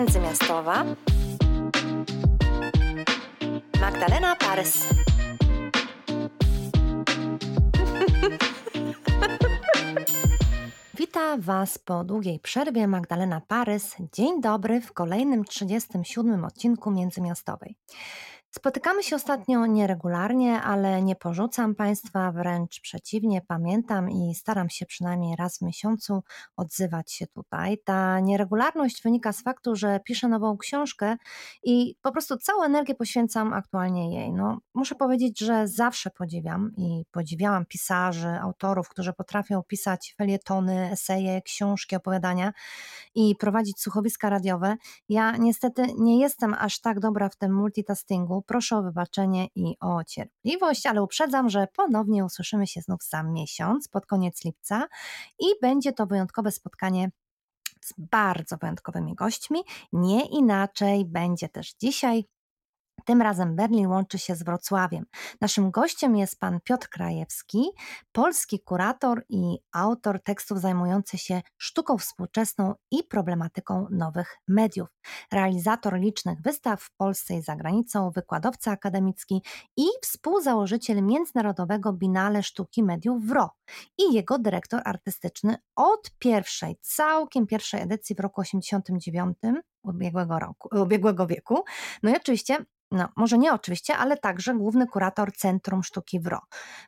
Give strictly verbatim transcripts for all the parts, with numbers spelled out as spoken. Międzymiastowa, Magdalena Parys. Witam Was po długiej przerwie, Magdalena Parys. Dzień dobry w kolejnym trzydziestym siódmym odcinku Międzymiastowej. Spotykamy się ostatnio nieregularnie, ale nie porzucam Państwa, wręcz przeciwnie, pamiętam i staram się przynajmniej raz w miesiącu odzywać się tutaj. Ta nieregularność wynika z faktu, że piszę nową książkę i po prostu całą energię poświęcam aktualnie jej. No, muszę powiedzieć, że zawsze podziwiam i podziwiałam pisarzy, autorów, którzy potrafią pisać felietony, eseje, książki, opowiadania i prowadzić słuchowiska radiowe. Ja niestety nie jestem aż tak dobra w tym multitaskingu. Proszę o wybaczenie i o cierpliwość, ale uprzedzam, że ponownie usłyszymy się znów za miesiąc, pod koniec lipca i będzie to wyjątkowe spotkanie z bardzo wyjątkowymi gośćmi. Nie inaczej będzie też dzisiaj. Tym razem Berlin łączy się z Wrocławiem. Naszym gościem jest pan Piotr Krajewski, polski kurator i autor tekstów zajmujący się sztuką współczesną i problematyką nowych mediów. Realizator licznych wystaw w Polsce i za granicą, wykładowca akademicki i współzałożyciel Międzynarodowego Biennale Sztuki Mediów W R O i jego dyrektor artystyczny od pierwszej, całkiem pierwszej edycji w roku osiemdziesiątym dziewiątym ubiegłego, roku, ubiegłego wieku. No i oczywiście No, może nie oczywiście, ale także główny kurator Centrum Sztuki W R O.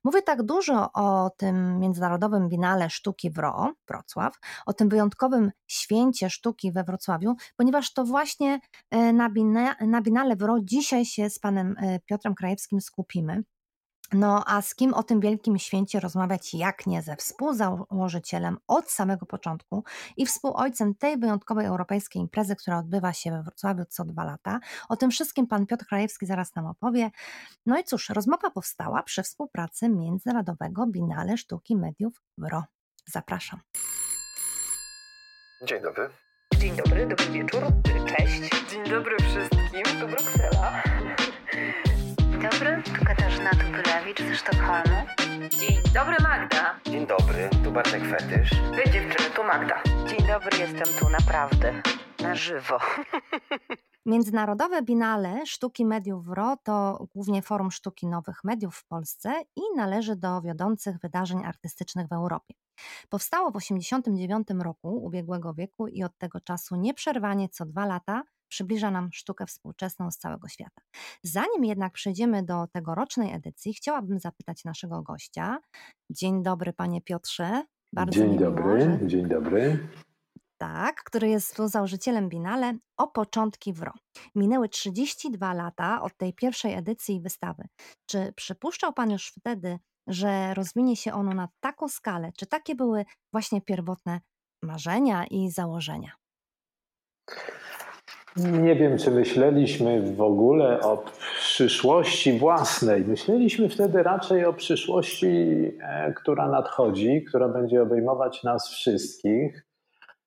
Mówię tak dużo o tym Międzynarodowym Biennale Sztuki W R O, Wrocław, o tym wyjątkowym święcie sztuki we Wrocławiu, ponieważ to właśnie na, bina, na Biennale W R O dzisiaj się z panem Piotrem Krajewskim skupimy. No a z kim o tym wielkim święcie rozmawiać jak nie ze współzałożycielem od samego początku i współojcem tej wyjątkowej europejskiej imprezy, która odbywa się we Wrocławiu co dwa lata. O tym wszystkim pan Piotr Krajewski zaraz nam opowie. No i cóż, rozmowa powstała przy współpracy Międzynarodowego Biennale Sztuki Mediów W R O. Zapraszam. Dzień dobry. Dzień dobry, dobry wieczór, cześć. Dzień dobry wszystkim, do Bruksela. Dzień dobry, tu Katarzyna Tupylewicz ze Sztokholmu. Dzień dobry, Magda. Dzień dobry, tu Bartek Fetysz. Wy dziewczyny, tu Magda. Dzień dobry, jestem tu naprawdę, na żywo. Międzynarodowe Biennale Sztuki Mediów W R O to głównie forum sztuki nowych mediów w Polsce i należy do wiodących wydarzeń artystycznych w Europie. Powstało w osiemdziesiątym dziewiątym roku ubiegłego wieku i od tego czasu nieprzerwanie co dwa lata przybliża nam sztukę współczesną z całego świata. Zanim jednak przejdziemy do tegorocznej edycji, chciałabym zapytać naszego gościa. Dzień dobry, panie Piotrze. Bardzo dzień dobry, miło, że... dzień dobry. Tak, który jest współzałożycielem Biennale, o początki W R O. Minęły trzydzieści dwa lata od tej pierwszej edycji wystawy. Czy przypuszczał pan już wtedy, że rozwinie się ono na taką skalę? Czy takie były właśnie pierwotne marzenia i założenia? Nie wiem, czy myśleliśmy w ogóle o przyszłości własnej. Myśleliśmy wtedy raczej o przyszłości, która nadchodzi, która będzie obejmować nas wszystkich.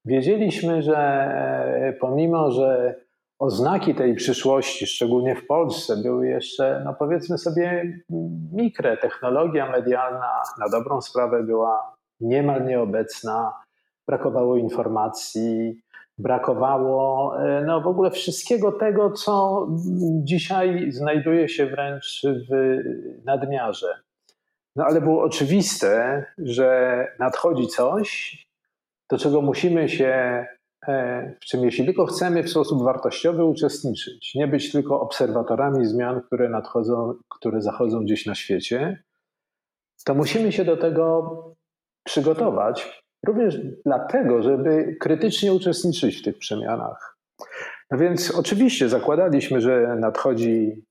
Wiedzieliśmy, że pomimo, że oznaki tej przyszłości, szczególnie w Polsce, były jeszcze, no powiedzmy sobie, mikre. Technologia medialna na dobrą sprawę była niemal nieobecna, brakowało informacji, brakowało no, w ogóle wszystkiego tego, co dzisiaj znajduje się wręcz w nadmiarze. No ale było oczywiste, że nadchodzi coś, do czego musimy się, w czym jeśli tylko chcemy, w sposób wartościowy uczestniczyć. Nie być tylko obserwatorami zmian, które nadchodzą, które zachodzą gdzieś na świecie. To musimy się do tego przygotować. Również dlatego, żeby krytycznie uczestniczyć w tych przemianach. No więc oczywiście zakładaliśmy, że nadchodzi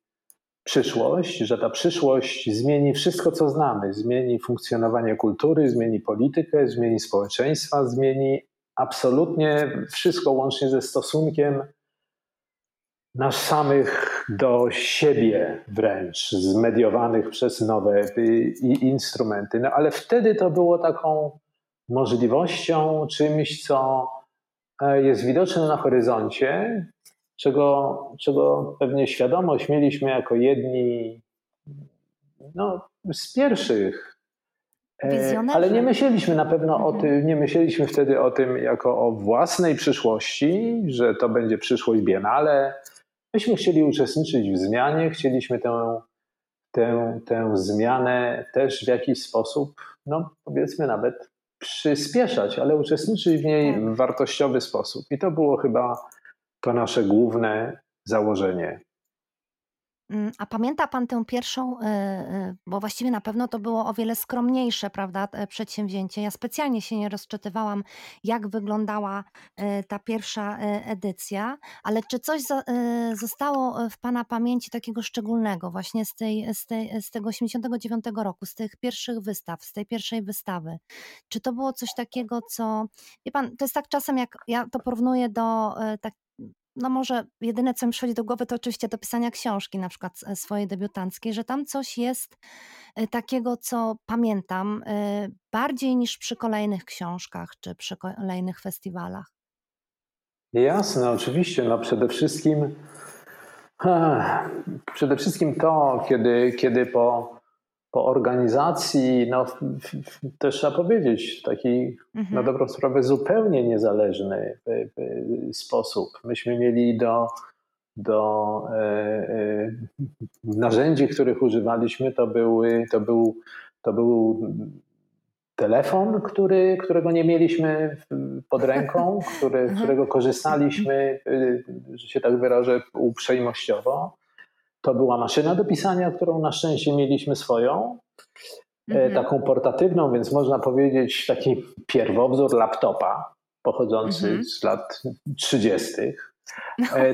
przyszłość, że ta przyszłość zmieni wszystko, co znamy. Zmieni funkcjonowanie kultury, zmieni politykę, zmieni społeczeństwa, zmieni absolutnie wszystko, łącznie ze stosunkiem nas samych do siebie wręcz, zmediowanych przez nowe instrumenty. No ale wtedy to było taką możliwością, czymś, co jest widoczne na horyzoncie, czego, czego pewnie świadomość mieliśmy jako jedni no, z pierwszych Ale nie myśleliśmy na pewno o tym, nie myśleliśmy wtedy o tym jako o własnej przyszłości, że to będzie przyszłość Biennale. Myśmy chcieli uczestniczyć w zmianie, chcieliśmy tę, tę, tę zmianę też w jakiś sposób, no powiedzmy nawet przyspieszać, ale uczestniczyć w niej w wartościowy sposób. I to było chyba to nasze główne założenie. A pamięta pan tę pierwszą, bo właściwie na pewno to było o wiele skromniejsze, prawda, przedsięwzięcie. Ja specjalnie się nie rozczytywałam, jak wyglądała ta pierwsza edycja, ale czy coś zostało w pana pamięci takiego szczególnego właśnie z, tej, z, tej, z tego osiemdziesiątego dziewiątego roku, z tych pierwszych wystaw, z tej pierwszej wystawy? Czy to było coś takiego, co... Wie pan, to jest tak czasem, jak ja to porównuję do tak. No może jedyne, co mi przychodzi do głowy, to oczywiście do pisania książki, na przykład swojej debiutanckiej, że tam coś jest takiego, co pamiętam bardziej niż przy kolejnych książkach czy przy kolejnych festiwalach. Jasne, oczywiście. No przede wszystkim ha, przede wszystkim to, kiedy, kiedy po, po organizacji, no też trzeba powiedzieć, taki mhm. na dobrą sprawę zupełnie niezależny y, y, sposób. Myśmy mieli do, do y, y, narzędzi, których używaliśmy, to, były, to, był, to był telefon, który, którego nie mieliśmy pod ręką, który, z którego korzystaliśmy, y, że się tak wyrażę, uprzejmościowo. To była maszyna do pisania, którą na szczęście mieliśmy swoją, mhm. taką portatywną, więc można powiedzieć taki pierwowzór laptopa pochodzący mhm. z lat trzydziestych.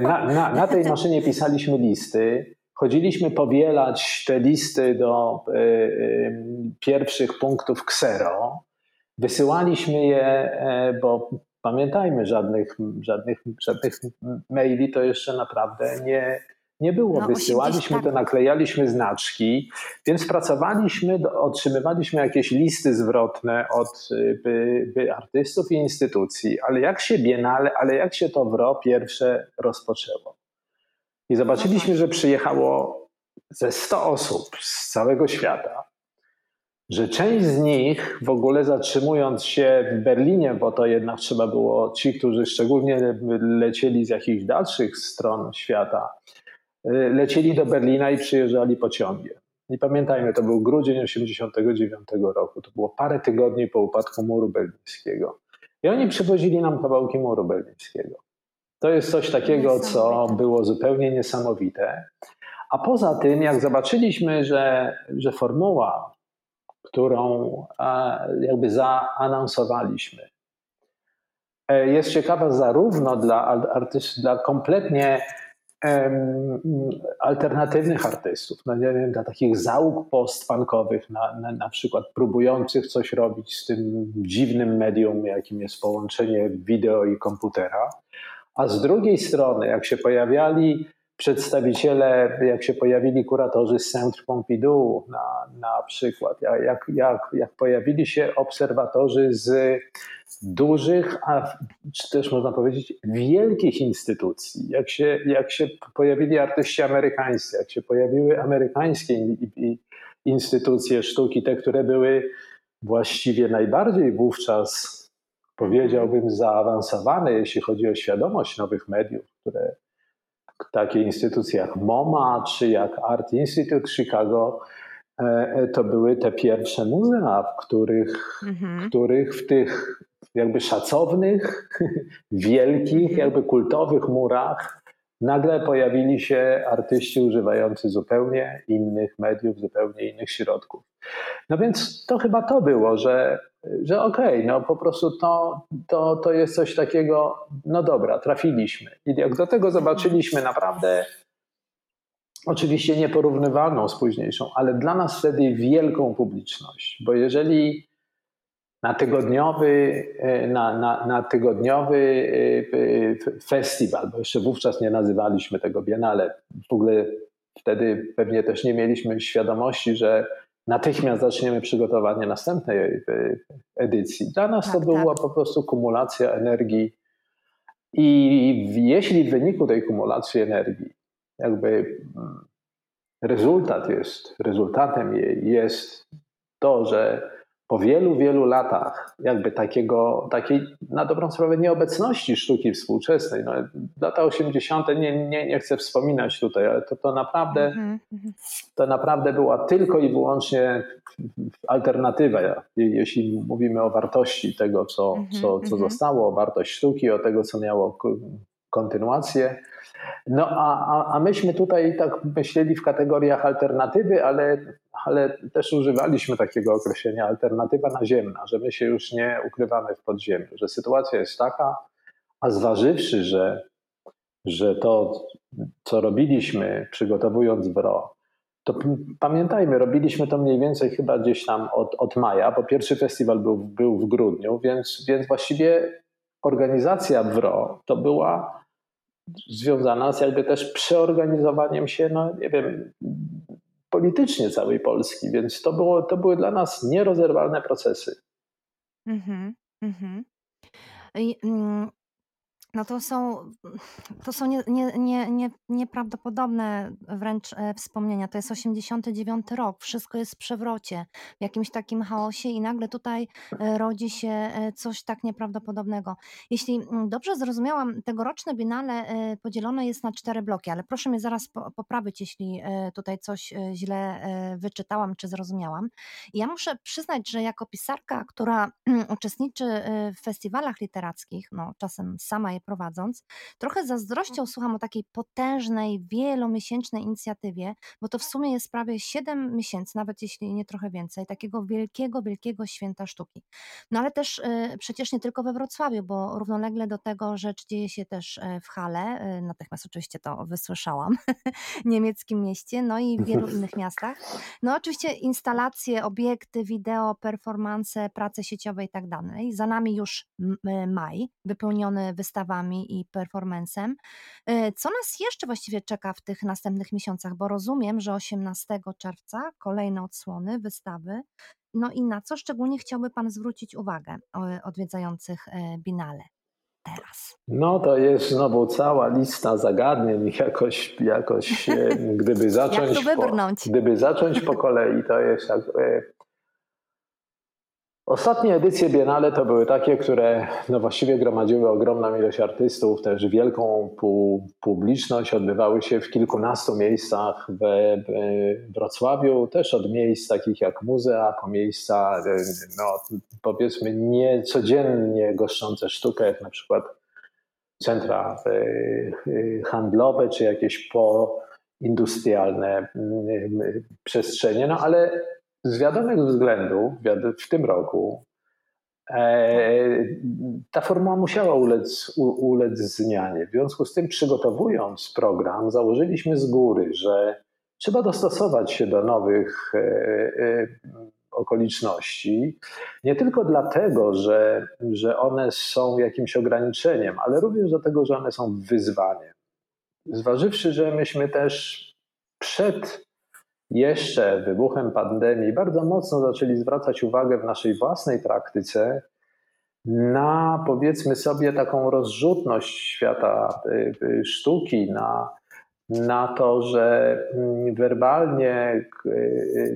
Na, na, na tej maszynie pisaliśmy listy, chodziliśmy powielać te listy do y, y, pierwszych punktów ksero, wysyłaliśmy je, y, bo... Pamiętajmy, żadnych, żadnych, żadnych maili to jeszcze naprawdę nie... Nie było, no, wysyłaliśmy to, naklejaliśmy znaczki, więc pracowaliśmy, otrzymywaliśmy jakieś listy zwrotne od by, by artystów i instytucji, ale jak się Biennale, ale jak się to W R O pierwsze rozpoczęło. I zobaczyliśmy, że przyjechało ze sto osób z całego świata, że część z nich w ogóle zatrzymując się w Berlinie, bo to jednak trzeba było, ci, którzy szczególnie lecieli z jakichś dalszych stron świata, lecieli do Berlina i przyjeżdżali pociągiem. I pamiętajmy, to był grudzień osiemdziesiątego dziewiątego roku. To było parę tygodni po upadku muru berlińskiego. I oni przywozili nam kawałki muru berlińskiego. To jest coś takiego, co było zupełnie niesamowite. A poza tym, jak zobaczyliśmy, że, że formuła, którą jakby zaanonsowaliśmy, jest ciekawa zarówno dla artystów, dla kompletnie alternatywnych artystów, no nie wiem, dla takich załóg postpunkowych, na, na, na przykład próbujących coś robić z tym dziwnym medium, jakim jest połączenie wideo i komputera, a z drugiej strony, jak się pojawiali przedstawiciele, jak się pojawili kuratorzy z Centrum Pompidou na, na przykład, jak, jak, jak pojawili się obserwatorzy z dużych, a czy też można powiedzieć wielkich instytucji, jak się, jak się pojawili artyści amerykańscy, jak się pojawiły amerykańskie instytucje sztuki, te, które były właściwie najbardziej wówczas, powiedziałbym, zaawansowane, jeśli chodzi o świadomość nowych mediów, które takie instytucje jak MoMA czy jak Art Institute Chicago, to były te pierwsze muzea, w których, mhm. w których w tych jakby szacownych, wielkich, jakby kultowych murach nagle pojawili się artyści używający zupełnie innych mediów, zupełnie innych środków. No więc to chyba to było, że, że okej, okay, no po prostu to, to, to jest coś takiego, no dobra, trafiliśmy. I jak do tego zobaczyliśmy naprawdę, oczywiście nieporównywalną z późniejszą, ale dla nas wtedy wielką publiczność, bo jeżeli na tygodniowy, na, na, na tygodniowy festiwal, bo jeszcze wówczas nie nazywaliśmy tego Biennale, w ogóle wtedy pewnie też nie mieliśmy świadomości, że natychmiast zaczniemy przygotowanie następnej edycji. Dla nas tak, to była tak. po prostu kumulacja energii i jeśli w wyniku tej kumulacji energii jakby rezultat jest, rezultatem jest to, że po wielu, wielu latach jakby takiego, takiej na dobrą sprawę nieobecności sztuki współczesnej. No, lata osiemdziesiąte nie, nie, nie chcę wspominać tutaj, ale to, to, naprawdę, to naprawdę była tylko i wyłącznie alternatywa. Jeśli mówimy o wartości tego, co, co, co zostało, o wartość sztuki, o tego, co miało kontynuację. No a, a, a myśmy tutaj tak myśleli w kategoriach alternatywy, ale, ale też używaliśmy takiego określenia alternatywa naziemna, że my się już nie ukrywamy w podziemiu, że sytuacja jest taka, a zważywszy, że, że to, co robiliśmy przygotowując W R O, to pamiętajmy, robiliśmy to mniej więcej chyba gdzieś tam od, od maja, bo pierwszy festiwal był, był w grudniu, więc, więc właściwie organizacja W R O to była związana z jakby też przeorganizowaniem się, no nie wiem, politycznie całej Polski, więc to, było, to były dla nas nierozerwalne procesy. Mm-hmm, mm-hmm. I, mm, no to są, to są nie, nie, nie, nie, nieprawdopodobne wręcz wspomnienia. To jest osiemdziesiąty dziewiąty rok, wszystko jest w przewrocie, w jakimś takim chaosie i nagle tutaj rodzi się coś tak nieprawdopodobnego. Jeśli dobrze zrozumiałam, tegoroczne Biennale podzielone jest na cztery bloki, ale proszę mnie zaraz poprawić, jeśli tutaj coś źle wyczytałam czy zrozumiałam. Ja muszę przyznać, że jako pisarka, która uczestniczy w festiwalach literackich, no czasem sama je prowadząc, trochę zazdrością słucham o takiej potężnej, wielomiesięcznej inicjatywie, bo to w sumie jest prawie siedem miesięcy, nawet jeśli nie trochę więcej, takiego wielkiego, wielkiego święta sztuki. No ale też y, przecież nie tylko we Wrocławiu, bo równolegle do tego rzecz dzieje się też w Halle, y, natychmiast oczywiście to wysłyszałam, niemieckim mieście, no i w wielu innych miastach. No oczywiście instalacje, obiekty, wideo, performanse, prace sieciowe i tak dalej. Za nami już maj, wypełniony wystawami, wystawami i performancem. Co nas jeszcze właściwie czeka w tych następnych miesiącach? Bo rozumiem, że osiemnastego czerwca kolejne odsłony, wystawy. No i na co szczególnie chciałby Pan zwrócić uwagę odwiedzających Biennale teraz? No to jest znowu cała lista zagadnień. Jakoś, jakoś gdyby zacząć Jak to wybrnąć? Po, gdyby zacząć po kolei, to jest tak... Ostatnie edycje Biennale to były takie, które no właściwie gromadziły ogromną ilość artystów, też wielką pu- publiczność, odbywały się w kilkunastu miejscach we, we Wrocławiu, też od miejsc takich jak muzea, po miejsca no, powiedzmy niecodziennie goszczące sztukę, jak na przykład centra handlowe czy jakieś poindustrialne przestrzenie, no ale z wiadomych względów w tym roku e, ta formuła musiała ulec, u, ulec zmianie. W związku z tym, przygotowując program, założyliśmy z góry, że trzeba dostosować się do nowych e, e, okoliczności. Nie tylko dlatego, że, że one są jakimś ograniczeniem, ale również dlatego, że one są wyzwaniem. Zważywszy, że myśmy też przed jeszcze wybuchem pandemii bardzo mocno zaczęli zwracać uwagę w naszej własnej praktyce na, powiedzmy sobie, taką rozrzutność świata sztuki, na, na to, że werbalnie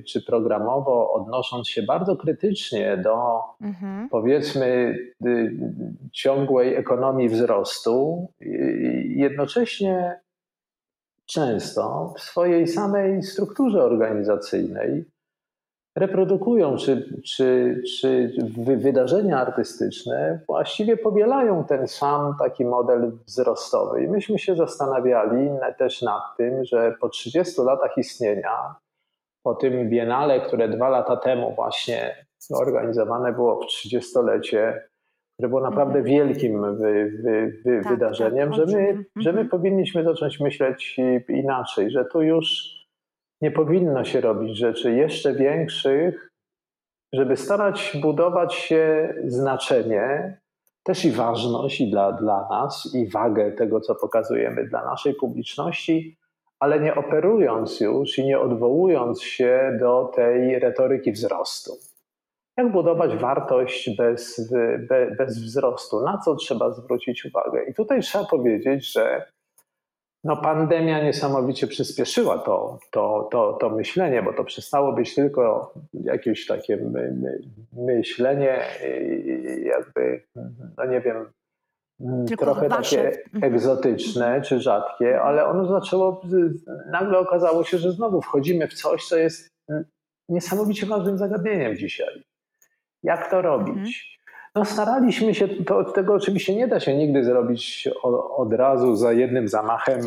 czy programowo odnosząc się bardzo krytycznie do, mhm. powiedzmy, ciągłej ekonomii wzrostu, jednocześnie często w swojej samej strukturze organizacyjnej reprodukują czy, czy, czy wydarzenia artystyczne właściwie powielają ten sam taki model wzrostowy. I myśmy się zastanawiali też nad tym, że po trzydziestu latach istnienia, po tym Biennale, które dwa lata temu właśnie organizowane było w trzydziestolecie, które było naprawdę mm. wielkim wy, wy, wy tak, wydarzeniem, tak, że, my, mm. że my powinniśmy zacząć myśleć inaczej, że tu już nie powinno się robić rzeczy jeszcze większych, żeby starać budować się znaczenie, też i ważność i dla, dla nas, i wagę tego, co pokazujemy dla naszej publiczności, ale nie operując już i nie odwołując się do tej retoryki wzrostu. Jak budować wartość bez, bez wzrostu? Na co trzeba zwrócić uwagę? I tutaj trzeba powiedzieć, że No pandemia niesamowicie przyspieszyła to, to, to, to myślenie, bo to przestało być tylko jakieś takie my, my, myślenie jakby, no nie wiem, tylko trochę wasze... takie egzotyczne czy rzadkie, ale ono zaczęło, nagle okazało się, że znowu wchodzimy w coś, co jest niesamowicie ważnym zagadnieniem dzisiaj. Jak to robić? Mhm. No staraliśmy się, to, tego oczywiście nie da się nigdy zrobić od razu za jednym zamachem,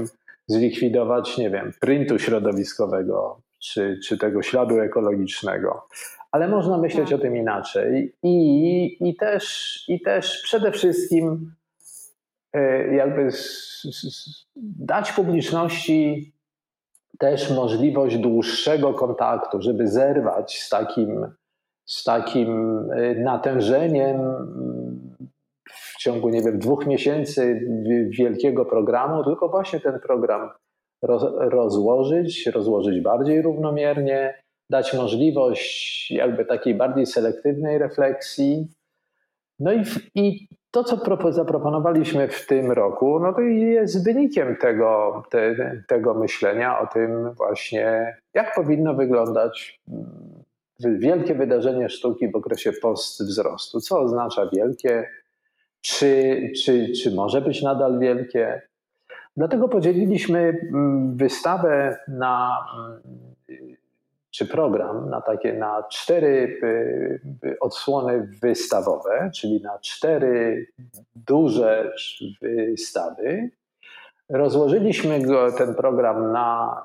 zlikwidować, nie wiem, printu środowiskowego czy, czy tego śladu ekologicznego, ale można myśleć o tym inaczej i, i, też, i też przede wszystkim jakby dać publiczności też możliwość dłuższego kontaktu, żeby zerwać z takim z takim natężeniem w ciągu, nie wiem, dwóch miesięcy wielkiego programu, tylko właśnie ten program rozłożyć, rozłożyć bardziej równomiernie, dać możliwość jakby takiej bardziej selektywnej refleksji. No i, i to, co zaproponowaliśmy w tym roku, no to jest wynikiem tego, te, tego myślenia o tym właśnie, jak powinno wyglądać wielkie wydarzenie sztuki w okresie postwzrostu. Co oznacza wielkie? Czy, czy, czy może być nadal wielkie? Dlatego podzieliliśmy wystawę na, czy program na takie na cztery odsłony wystawowe, czyli na cztery duże wystawy. Rozłożyliśmy go, ten program na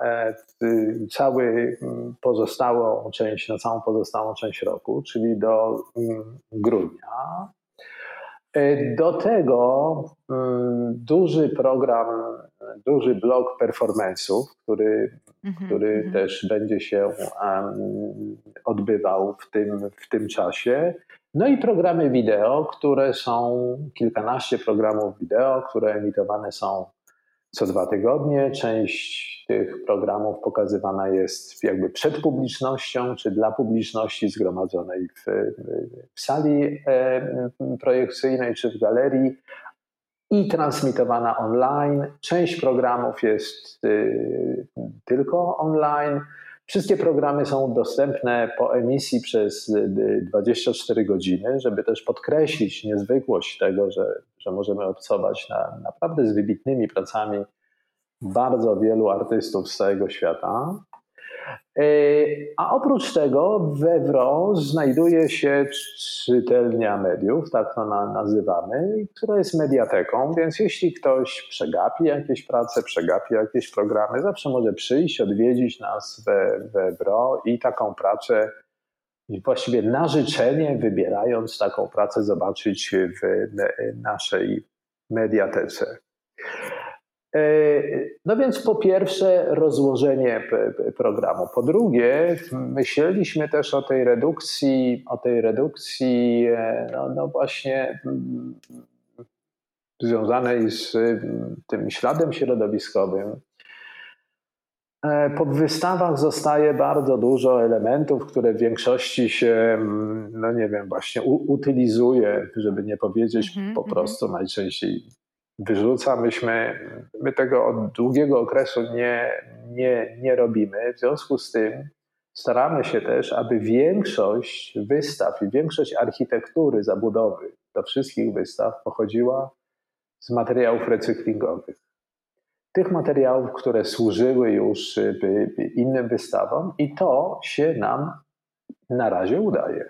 cały pozostałą część, na całą pozostałą część roku, czyli do grudnia. Do tego duży program, duży blok performance'ów, który, mm-hmm. który też będzie się odbywał w tym, w tym czasie. No i programy wideo, które są, kilkanaście programów wideo, które emitowane są co dwa tygodnie. Część tych programów pokazywana jest jakby przed publicznością, czy dla publiczności zgromadzonej w, w sali projekcyjnej, czy w galerii i transmitowana online. Część programów jest tylko online. Wszystkie programy są dostępne po emisji przez dwadzieścia cztery godziny, żeby też podkreślić niezwykłość tego, że, że możemy obcować na, naprawdę z wybitnymi pracami bardzo wielu artystów z całego świata. A oprócz tego we W R O znajduje się czytelnia mediów, tak to nazywamy, która jest mediateką, więc jeśli ktoś przegapi jakieś prace, przegapi jakieś programy, zawsze może przyjść, odwiedzić nas we, we W R O i taką pracę, właściwie na życzenie, wybierając taką pracę, zobaczyć w naszej mediatece. No więc po pierwsze rozłożenie programu. Po drugie myśleliśmy też o tej redukcji, o tej redukcji no, no właśnie związanej z tym śladem środowiskowym. Po wystawach zostaje bardzo dużo elementów, które w większości się, no nie wiem, właśnie u- utylizuje, żeby nie powiedzieć mm-hmm. po prostu najczęściej wyrzuca. Myśmy, my tego od długiego okresu nie, nie, nie robimy. W związku z tym staramy się też, aby większość wystaw i większość architektury zabudowy do wszystkich wystaw pochodziła z materiałów recyklingowych. Tych materiałów, które służyły już innym wystawom i to się nam na razie udaje.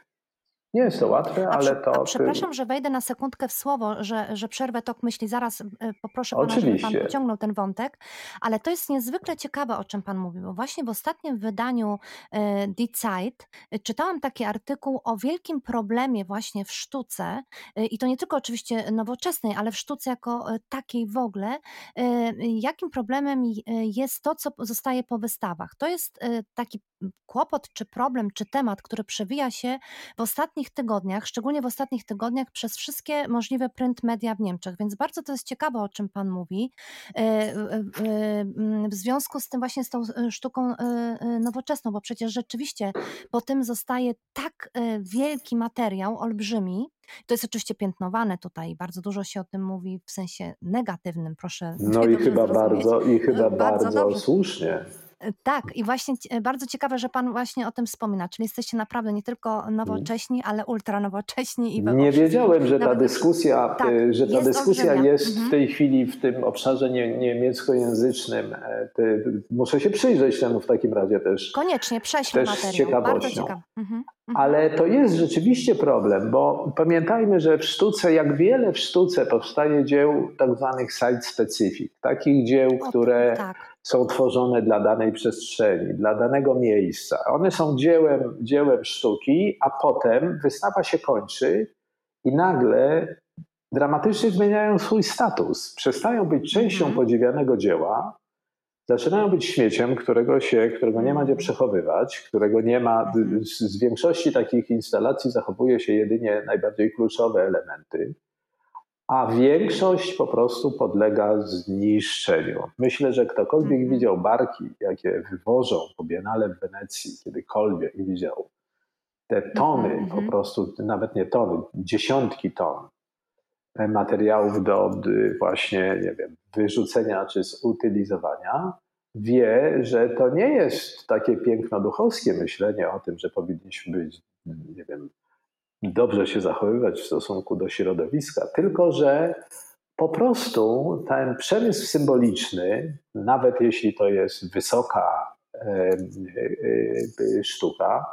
Nie jest to łatwe, a ale to... A przepraszam, że wejdę na sekundkę w słowo, że, że przerwę tok myśli. Zaraz poproszę pana, żeby pan pociągnął ten wątek. Ale to jest niezwykle ciekawe, o czym pan mówił. Bo właśnie w ostatnim wydaniu Decide czytałam taki artykuł o wielkim problemie właśnie w sztuce i to nie tylko oczywiście nowoczesnej, ale w sztuce jako takiej w ogóle. Jakim problemem jest to, co zostaje po wystawach? To jest taki kłopot, czy problem, czy temat, który przewija się w ostatnich tygodniach, szczególnie w ostatnich tygodniach przez wszystkie możliwe print media w Niemczech, więc bardzo to jest ciekawe, o czym Pan mówi, w związku z tym właśnie z tą sztuką nowoczesną, bo przecież rzeczywiście po tym zostaje tak wielki materiał, olbrzymi. To jest oczywiście piętnowane tutaj, bardzo dużo się o tym mówi w sensie negatywnym, proszę. No i chyba bardzo, i chyba bardzo, bardzo słusznie. Tak, i właśnie bardzo ciekawe, że Pan właśnie o tym wspomina, czyli jesteście naprawdę nie tylko nowocześni, ale ultranowocześni. I nie wiedziałem, że ta dyskusja, tak, że ta jest, dyskusja jest w tej chwili w tym obszarze niemieckojęzycznym. Muszę się przyjrzeć temu w takim razie też. Koniecznie, prześlij materiał, bardzo ciekawe. Mhm. Ale to jest rzeczywiście problem, bo pamiętajmy, że w sztuce, jak wiele w sztuce powstaje dzieł tak zwanych site specific, takich dzieł, które tak. są tworzone dla danej przestrzeni, dla danego miejsca. One są dziełem, dziełem sztuki, a potem wystawa się kończy i nagle dramatycznie zmieniają swój status. Przestają być częścią mhm. podziwianego dzieła, zaczynają być śmieciem, którego się, którego nie ma gdzie przechowywać, którego nie ma, z większości takich instalacji zachowuje się jedynie najbardziej kluczowe elementy, a większość po prostu podlega zniszczeniu. Myślę, że ktokolwiek widział barki, jakie wywożą po Biennale w Wenecji, kiedykolwiek widział te tony, po prostu nawet nie tony, dziesiątki ton materiałów do właśnie, nie wiem, wyrzucenia czy zutylizowania, wie, że to nie jest takie piękno-duchowskie myślenie o tym, że powinniśmy być, nie wiem, dobrze się zachowywać w stosunku do środowiska, tylko że po prostu ten przemysł symboliczny, nawet jeśli to jest wysoka sztuka,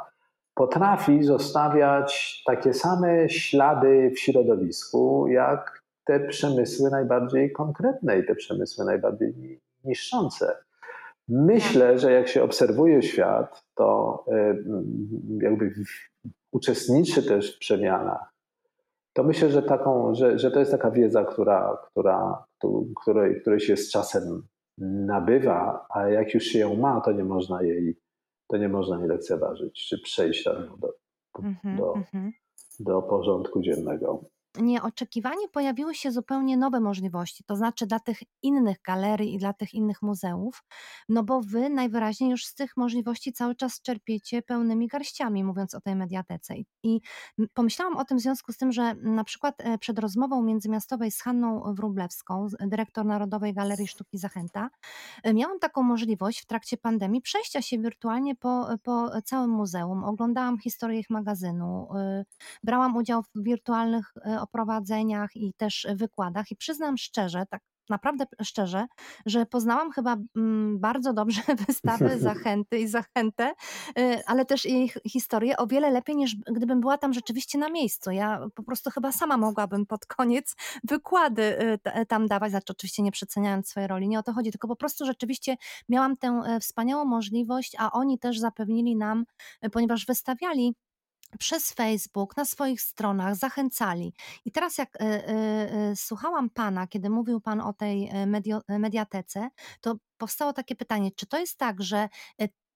potrafi zostawiać takie same ślady w środowisku, jak te przemysły najbardziej konkretne i te przemysły najbardziej niszczące. Myślę, że jak się obserwuje świat, to jakby uczestniczy też w przemianach. To myślę, że, taką, że, że to jest taka wiedza, która, która, której, której się z czasem nabywa, a jak już się ją ma, to nie można jej to nie można jej lekceważyć, czy przejść do, do, do, do porządku dziennego. Nieoczekiwanie pojawiły się zupełnie nowe możliwości, to znaczy dla tych innych galerii i dla tych innych muzeów, no bo wy najwyraźniej już z tych możliwości cały czas czerpiecie pełnymi garściami, mówiąc o tej mediatece. I pomyślałam o tym w związku z tym, że na przykład przed rozmową międzymiastowej z Hanną Wróblewską, dyrektor Narodowej Galerii Sztuki Zachęta, miałam taką możliwość w trakcie pandemii przejścia się wirtualnie po, po całym muzeum, oglądałam historię ich magazynu, brałam udział w wirtualnych oprowadzeniach i też wykładach i przyznam szczerze, tak naprawdę szczerze, że poznałam chyba bardzo dobrze wystawy Zachęty i Zachętę, ale też jej historię o wiele lepiej niż gdybym była tam rzeczywiście na miejscu. Ja po prostu chyba sama mogłabym pod koniec wykłady tam dawać, znaczy oczywiście nie przeceniając swojej roli, nie o to chodzi, tylko po prostu rzeczywiście miałam tę wspaniałą możliwość, a oni też zapewnili nam, ponieważ wystawiali przez Facebook, na swoich stronach zachęcali. I teraz jak y, y, słuchałam Pana, kiedy mówił Pan o tej medio, mediatece, to powstało takie pytanie, czy to jest tak, że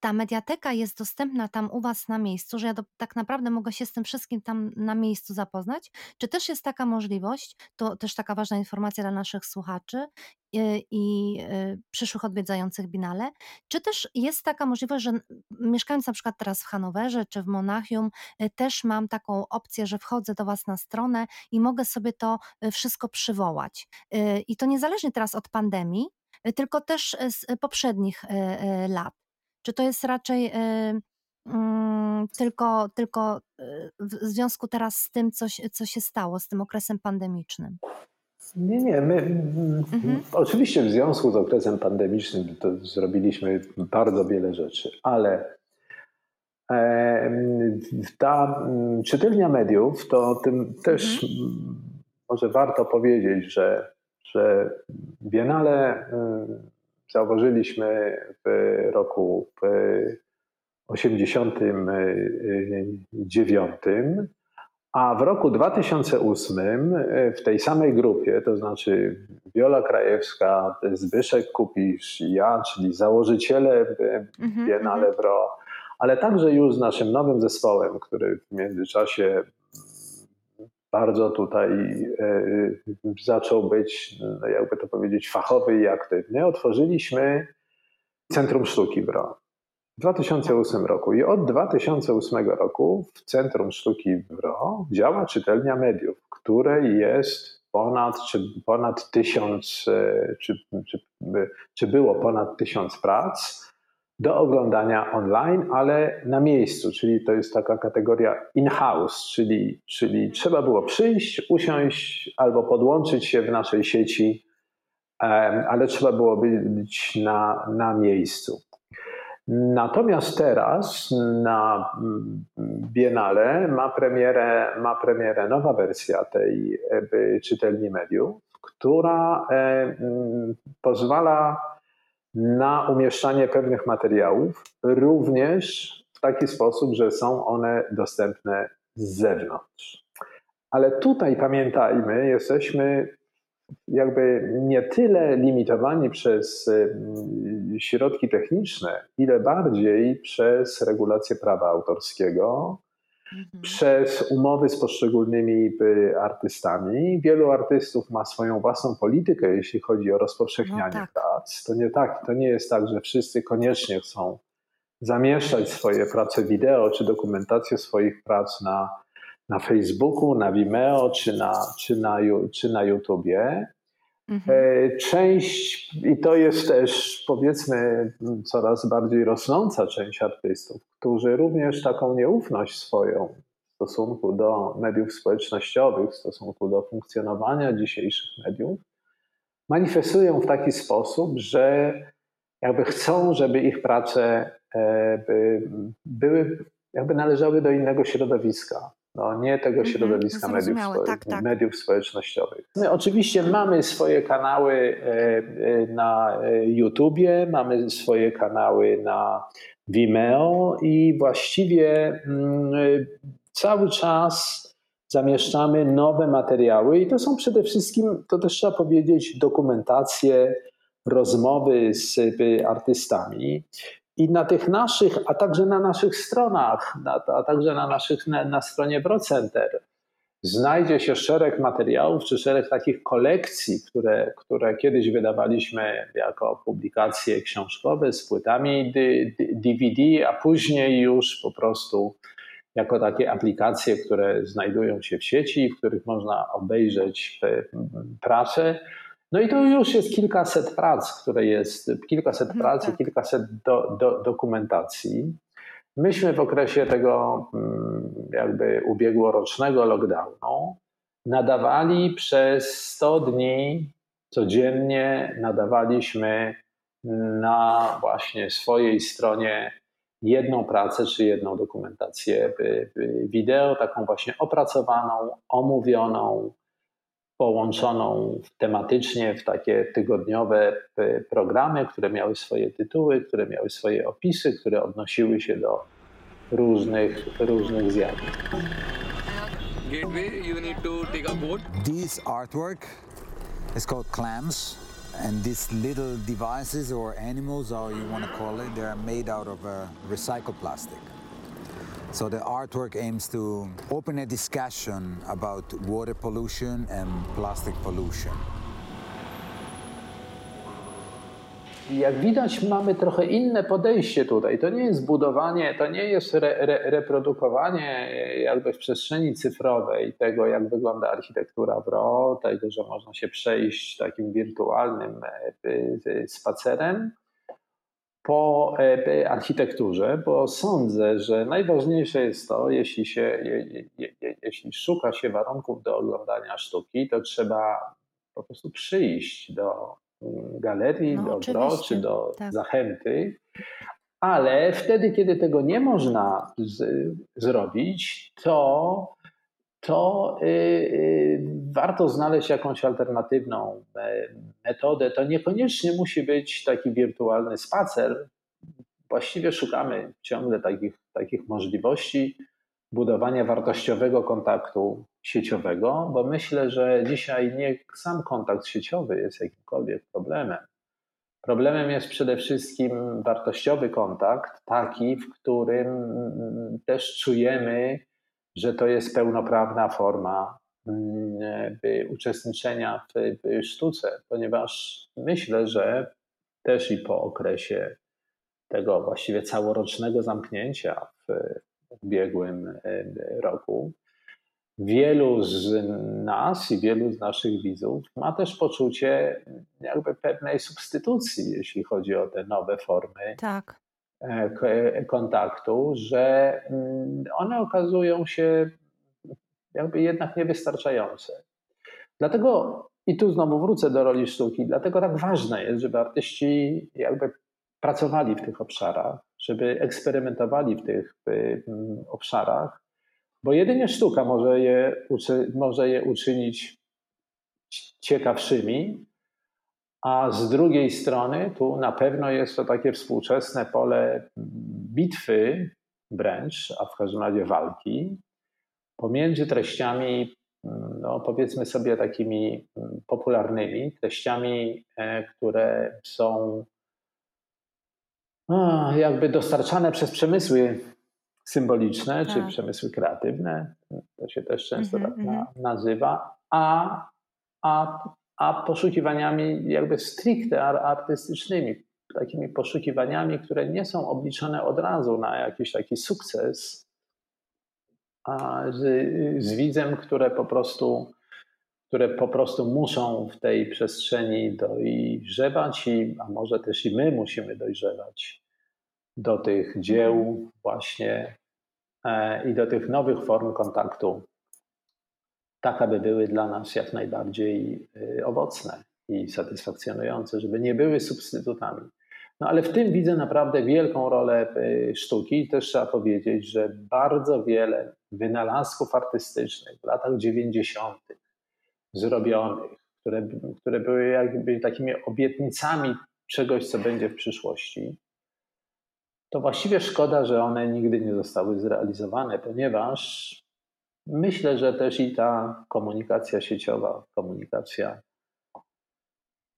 ta mediateka jest dostępna tam u Was na miejscu, że ja do, tak naprawdę mogę się z tym wszystkim tam na miejscu zapoznać? Czy też jest taka możliwość, to też taka ważna informacja dla naszych słuchaczy i, i przyszłych odwiedzających Biennale, czy też jest taka możliwość, że mieszkając na przykład teraz w Hanowerze czy w Monachium, też mam taką opcję, że wchodzę do Was na stronę i mogę sobie to wszystko przywołać. I to niezależnie teraz od pandemii, tylko też z poprzednich lat. Czy to jest raczej y, y, tylko, tylko w związku teraz z tym, co, co się stało, z tym okresem pandemicznym? Nie, nie. My mhm. oczywiście w związku z okresem pandemicznym to zrobiliśmy bardzo wiele rzeczy, ale e, ta czytelnia mediów, to tym też mhm. może warto powiedzieć, że, że Biennale zauważyliśmy w roku osiemdziesiątym dziewiątym, a w roku dwa tysiące ósmym w tej samej grupie, to znaczy Biola Krajewska, Zbyszek Kupisz, ja, czyli założyciele Biennale W R O, ale także już z naszym nowym zespołem, który w międzyczasie bardzo tutaj zaczął być, jakby to powiedzieć, fachowy i aktywny, otworzyliśmy Centrum Sztuki W R O w dwa tysiące ósmym roku. I od dwa tysiące ósmego roku w Centrum Sztuki W R O działa czytelnia mediów, której jest ponad, czy ponad tysiąc, czy, czy, czy było ponad tysiąc prac do oglądania online, ale na miejscu, czyli to jest taka kategoria in-house, czyli, czyli trzeba było przyjść, usiąść albo podłączyć się w naszej sieci, ale trzeba było być na, na miejscu. Natomiast teraz na Biennale ma premierę, ma premierę nowa wersja tej czytelni mediów, która pozwala na umieszczanie pewnych materiałów również w taki sposób, że są one dostępne z zewnątrz. Ale tutaj pamiętajmy, jesteśmy jakby nie tyle limitowani przez środki techniczne, ile bardziej przez regulacje prawa autorskiego, mhm. przez umowy z poszczególnymi artystami. Wielu artystów ma swoją własną politykę, jeśli chodzi o rozpowszechnianie no tak. prac. To nie tak, to nie jest tak, że wszyscy koniecznie chcą zamieszczać swoje prace wideo czy dokumentację swoich prac na na Facebooku, na Vimeo czy na, czy na, czy na YouTubie. Mhm. Część, i to jest też powiedzmy coraz bardziej rosnąca część artystów, którzy również taką nieufność swoją w stosunku do mediów społecznościowych, w stosunku do funkcjonowania dzisiejszych mediów, manifestują w taki sposób, że jakby chcą, żeby ich prace były, jakby należały do innego środowiska. No nie tego środowiska mm, mediów, spo- tak, tak. mediów społecznościowych. My oczywiście mamy swoje kanały na YouTubie, mamy swoje kanały na Vimeo i właściwie cały czas zamieszczamy nowe materiały i to są przede wszystkim, to też trzeba powiedzieć, dokumentacje, rozmowy z artystami. I na tych naszych, a także na naszych stronach, a także na, naszych, na, na stronie W R O Center znajdzie się szereg materiałów czy szereg takich kolekcji, które, które kiedyś wydawaliśmy jako publikacje książkowe z płytami D V D, a później już po prostu jako takie aplikacje, które znajdują się w sieci, w których można obejrzeć pracę. No i to już jest kilkaset prac, które jest, kilkaset prac i kilkaset do, do, dokumentacji. Myśmy w okresie tego jakby ubiegłorocznego lockdownu nadawali przez sto dni, codziennie nadawaliśmy na właśnie swojej stronie jedną pracę czy jedną dokumentację wideo, taką właśnie opracowaną, omówioną, połączoną tematycznie w takie tygodniowe programy, które miały swoje tytuły, które miały swoje opisy, które odnosiły się do różnych, różnych zjawisk. And these little devices or animals, or you want to call it, they are made out of recycled plastic. So the artwork aims to open a discussion about water pollution and plastic pollution. Jak widać, mamy trochę inne podejście tutaj. To nie jest budowanie, to nie jest re, re, reprodukowanie jakby w przestrzeni cyfrowej tego, jak wygląda architektura W R O, tego, że można się przejść takim wirtualnym spacerem po architekturze, bo sądzę, że najważniejsze jest to, jeśli, się, je, je, je, jeśli szuka się warunków do oglądania sztuki, to trzeba po prostu przyjść do galerii, no, do W R O czy do tak. Zachęty, ale wtedy, kiedy tego nie można z, zrobić, to, to y, y, warto znaleźć jakąś alternatywną metodę. To niekoniecznie musi być taki wirtualny spacer. Właściwie szukamy ciągle takich, takich możliwości budowania wartościowego kontaktu sieciowego, bo myślę, że dzisiaj nie sam kontakt sieciowy jest jakimkolwiek problemem, Problemem jest przede wszystkim wartościowy kontakt, taki, w którym też czujemy, że to jest pełnoprawna forma uczestniczenia w sztuce, ponieważ myślę, że też i po okresie tego właściwie całorocznego zamknięcia w ubiegłym roku, wielu z nas i wielu z naszych widzów ma też poczucie jakby pewnej substytucji, jeśli chodzi o te nowe formy tak. kontaktu, że one okazują się jakby jednak niewystarczające. Dlatego, i tu znowu wrócę do roli sztuki, dlatego tak ważne jest, żeby artyści jakby pracowali w tych obszarach, żeby eksperymentowali w tych obszarach, bo jedynie sztuka może je, uczy, może je uczynić ciekawszymi, a z drugiej strony tu na pewno jest to takie współczesne pole bitwy wręcz, a w każdym razie walki, pomiędzy treściami, no powiedzmy sobie takimi popularnymi, treściami, które są no, jakby dostarczane przez przemysły symboliczne, tak. czy przemysły kreatywne, to się też często mm-hmm, tak na, nazywa, a, a, a poszukiwaniami jakby stricte artystycznymi, takimi poszukiwaniami, które nie są obliczone od razu na jakiś taki sukces, a z, z widzem, które po prostu, które po prostu muszą w tej przestrzeni dojrzewać, i, a może też i my musimy dojrzewać do tych dzieł właśnie e, i do tych nowych form kontaktu, tak aby były dla nas jak najbardziej e, owocne i satysfakcjonujące, żeby nie były substytutami. No ale w tym widzę naprawdę wielką rolę e, sztuki. Też trzeba powiedzieć, że bardzo wiele wynalazków artystycznych w latach dziewięćdziesiątych zrobionych, które, które były jakby takimi obietnicami czegoś, co będzie w przyszłości, to właściwie szkoda, że one nigdy nie zostały zrealizowane, ponieważ myślę, że też i ta komunikacja sieciowa, komunikacja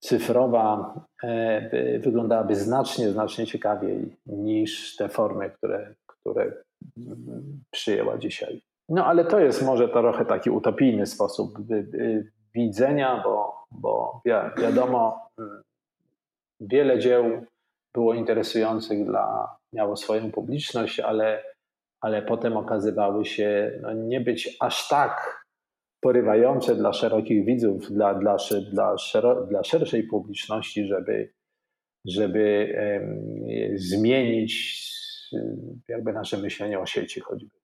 cyfrowa e, wyglądałaby znacznie, znacznie ciekawiej niż te formy, które, które przyjęła dzisiaj. No ale to jest może trochę taki utopijny sposób widzenia, bo, bo wi- wiadomo, wiele dzieł było interesujących dla, miało swoją publiczność, ale, ale potem okazywały się no, nie być aż tak porywające dla szerokich widzów, dla, dla, dla, szero, dla szerszej publiczności, żeby, żeby um, zmienić jakby nasze myślenie o sieci choćby.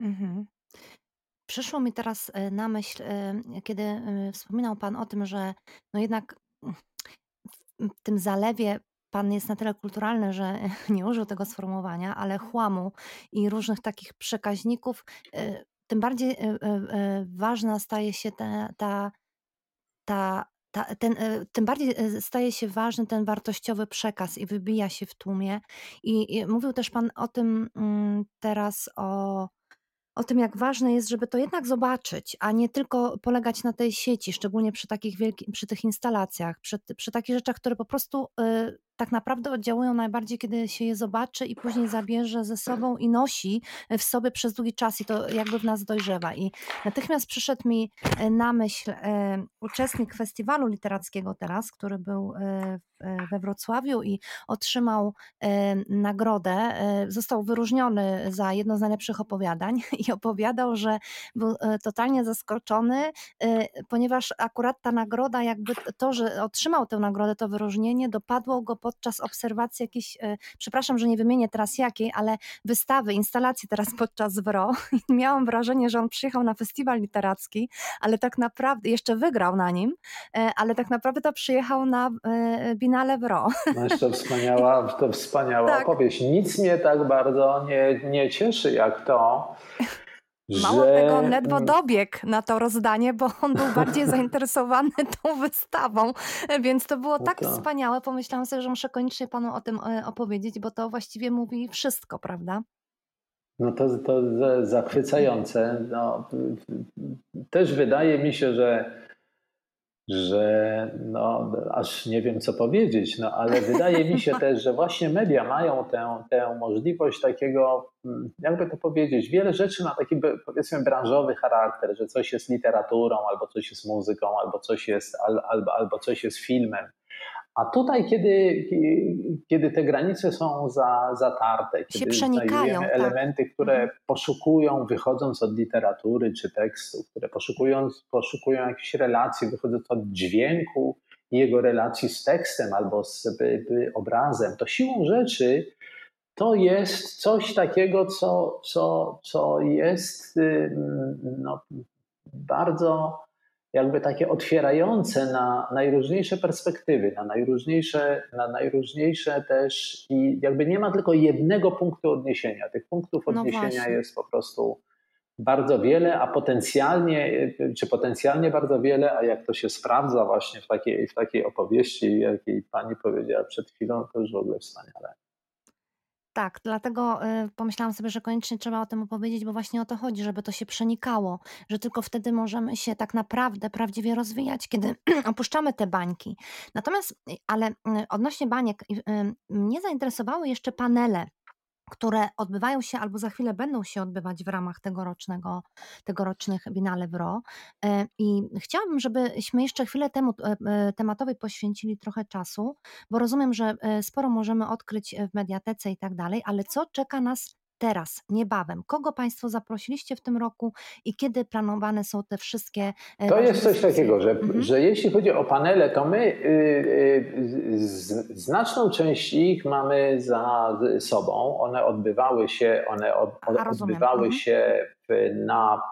Mhm. Przyszło mi teraz na myśl, kiedy wspominał Pan o tym, że no jednak w tym zalewie Pan jest na tyle kulturalny, że nie użył tego sformułowania, ale chłamu i różnych takich przekaźników, tym bardziej ważna staje się ta, ta, ta, ta ten, tym bardziej staje się ważny ten wartościowy przekaz i wybija się w tłumie. I, i mówił też Pan o tym teraz, o o tym, jak ważne jest, żeby to jednak zobaczyć, a nie tylko polegać na tej sieci, szczególnie przy takich wielki, przy tych instalacjach, przy, przy takich rzeczach, które po prostu y, tak naprawdę oddziałują najbardziej, kiedy się je zobaczy i później zabierze ze sobą i nosi w sobie przez długi czas i to jakby w nas dojrzewa. I natychmiast przyszedł mi na myśl y, uczestnik festiwalu literackiego teraz, który był y, we Wrocławiu i otrzymał y, nagrodę, y, został wyróżniony za jedno z najlepszych opowiadań i opowiadał, że był y, totalnie zaskoczony, y, ponieważ akurat ta nagroda, jakby to, że otrzymał tę nagrodę, to wyróżnienie dopadło go podczas obserwacji jakiejś, y, przepraszam, że nie wymienię teraz jakiej, ale wystawy, instalacji teraz podczas W R O i miałam wrażenie, że on przyjechał na festiwal literacki, ale tak naprawdę, jeszcze wygrał na nim, y, ale tak naprawdę to przyjechał na y, Biennale W R O. No to wspaniała, to wspaniała tak. opowieść. Nic mnie tak bardzo nie, nie cieszy jak to, Mało że... tego, on ledwo dobiegł na to rozdanie, bo on był bardziej zainteresowany tą wystawą, więc to było tak to... wspaniałe. Pomyślałam sobie, że muszę koniecznie Panu o tym opowiedzieć, bo to właściwie mówi wszystko, prawda? No to, to zachwycające. No, też wydaje mi się, że że no, aż nie wiem co powiedzieć, no ale wydaje mi się też, że właśnie media mają tę, tę możliwość takiego, jakby to powiedzieć, wiele rzeczy ma taki, powiedzmy, branżowy charakter, że coś jest literaturą, albo coś jest muzyką, albo coś jest, albo, albo coś jest filmem. A tutaj, kiedy, kiedy te granice są za, zatarte, kiedy znajdujemy elementy, tak, które poszukują, wychodząc od literatury czy tekstu, które poszukują, poszukują jakichś relacji, wychodząc od dźwięku i jego relacji z tekstem albo z by, by obrazem, to siłą rzeczy to jest coś takiego, co, co, co jest no, bardzo... jakby takie otwierające na najróżniejsze perspektywy, na najróżniejsze, na najróżniejsze też i jakby nie ma tylko jednego punktu odniesienia. Tych punktów odniesienia no jest po prostu bardzo wiele, a potencjalnie, czy potencjalnie bardzo wiele, a jak to się sprawdza właśnie w takiej, w takiej opowieści, jakiej pani powiedziała przed chwilą, to już w ogóle wspaniale. Tak, dlatego pomyślałam sobie, że koniecznie trzeba o tym opowiedzieć, bo właśnie o to chodzi, żeby to się przenikało, że tylko wtedy możemy się tak naprawdę prawdziwie rozwijać, kiedy opuszczamy te bańki. Natomiast, ale odnośnie baniek, mnie zainteresowały jeszcze panele, które odbywają się albo za chwilę będą się odbywać w ramach tegorocznego, tegorocznych Biennale W R O. I chciałabym, żebyśmy jeszcze chwilę temu tematowi poświęcili trochę czasu, bo rozumiem, że sporo możemy odkryć w mediatece i tak dalej, ale co czeka nas teraz, niebawem? Kogo Państwo zaprosiliście w tym roku i kiedy planowane są te wszystkie... To jest coś takiego, że, mhm. że jeśli chodzi o panele, to my y, y, z, znaczną część ich mamy za sobą. One odbywały się, one od, Aha, odbywały się mhm. na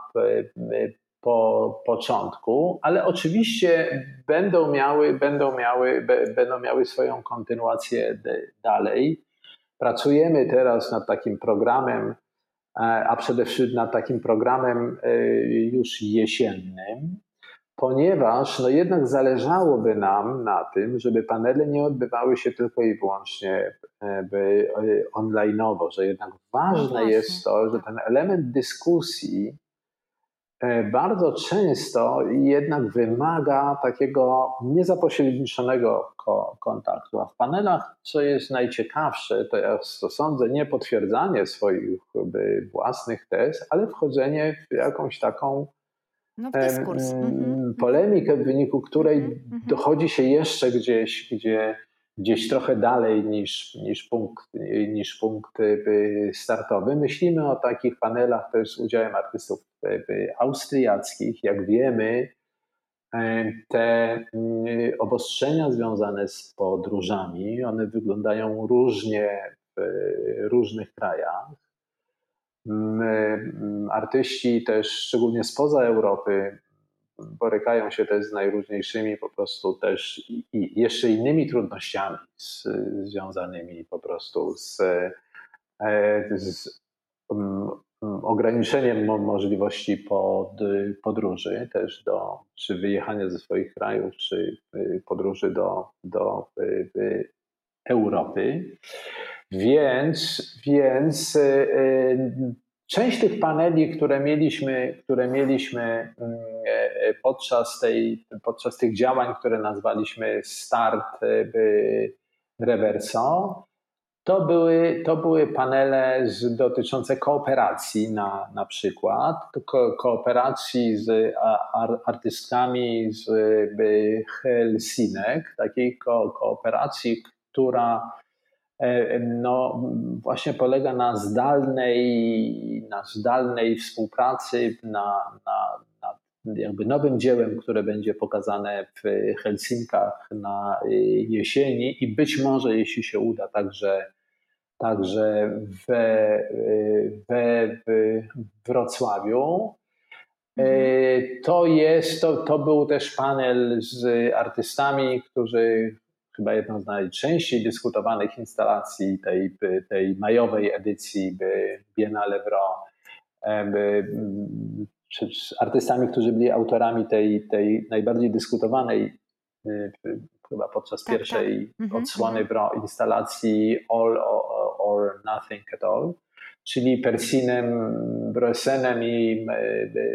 po początku, ale oczywiście będą miały, będą miały, będą miały swoją kontynuację dalej. Pracujemy teraz nad takim programem, a przede wszystkim nad takim programem już jesiennym, ponieważ no jednak zależałoby nam na tym, żeby panele nie odbywały się tylko i wyłącznie online'owo, że jednak ważne no jest to, że ten element dyskusji bardzo często jednak wymaga takiego niezapośredniczonego ko- kontaktu. A w panelach, co jest najciekawsze, to ja sądzę nie potwierdzanie swoich by, własnych tez, ale wchodzenie w jakąś taką no, w dyskurs. Em, mhm. polemikę, w wyniku której mhm. dochodzi się jeszcze gdzieś, gdzie, gdzieś trochę dalej niż, niż punkt, niż punkt by, startowy. Myślimy o takich panelach też z udziałem artystów austriackich. Jak wiemy, te obostrzenia związane z podróżami, one wyglądają różnie w różnych krajach. Artyści też, szczególnie spoza Europy, borykają się też z najróżniejszymi po prostu też i jeszcze innymi trudnościami z, związanymi po prostu z, z ograniczeniem możliwości pod, podróży też do, czy wyjechania ze swoich krajów, czy podróży do, do Europy. Więc, więc część tych paneli, które mieliśmy, które mieliśmy podczas, tej, podczas tych działań, które nazwaliśmy Start Reverso, To były, to były panele z, dotyczące kooperacji na, na przykład, ko, kooperacji z ar, artystkami z by, Helsinek, takiej ko, kooperacji, która e, no, właśnie polega na zdalnej, na zdalnej współpracy, na, na, na jakby nowym dziełem, które będzie pokazane w Helsinkach na jesieni i być może, jeśli się uda, także, także we, we, we Wrocławiu. To jest, to, to był też panel z artystami, którzy chyba jedną z najczęściej dyskutowanych instalacji tej, tej majowej edycji Biennale W R O, czy z artystami, którzy byli autorami tej, tej najbardziej dyskutowanej chyba podczas tak, pierwszej tak. odsłony W R O instalacji All or, or Nothing at All, czyli Persinem, Bresenem i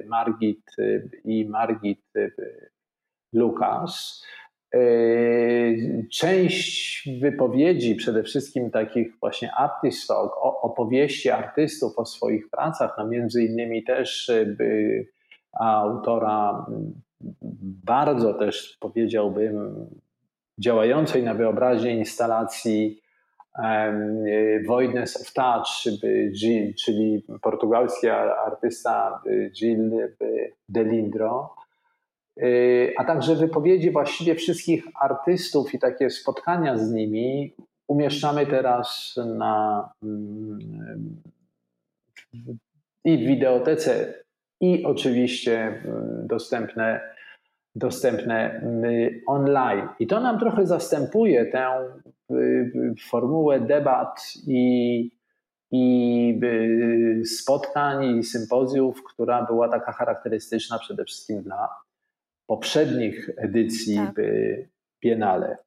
Margit, i Margit Lucas. Część wypowiedzi, przede wszystkim takich właśnie artist talk, opowieści artystów o swoich pracach, no między innymi też by autora bardzo też powiedziałbym działającej na wyobraźnię instalacji Voidness of Touch, Gil, czyli portugalski artysta Gil Delindro, a także wypowiedzi właściwie wszystkich artystów i takie spotkania z nimi umieszczamy teraz na i w wideotece, i oczywiście dostępne, dostępne online. I to nam trochę zastępuje tę formułę debat i, i spotkań i sympozjów, która była taka charakterystyczna przede wszystkim dla poprzednich edycji tak. Biennale.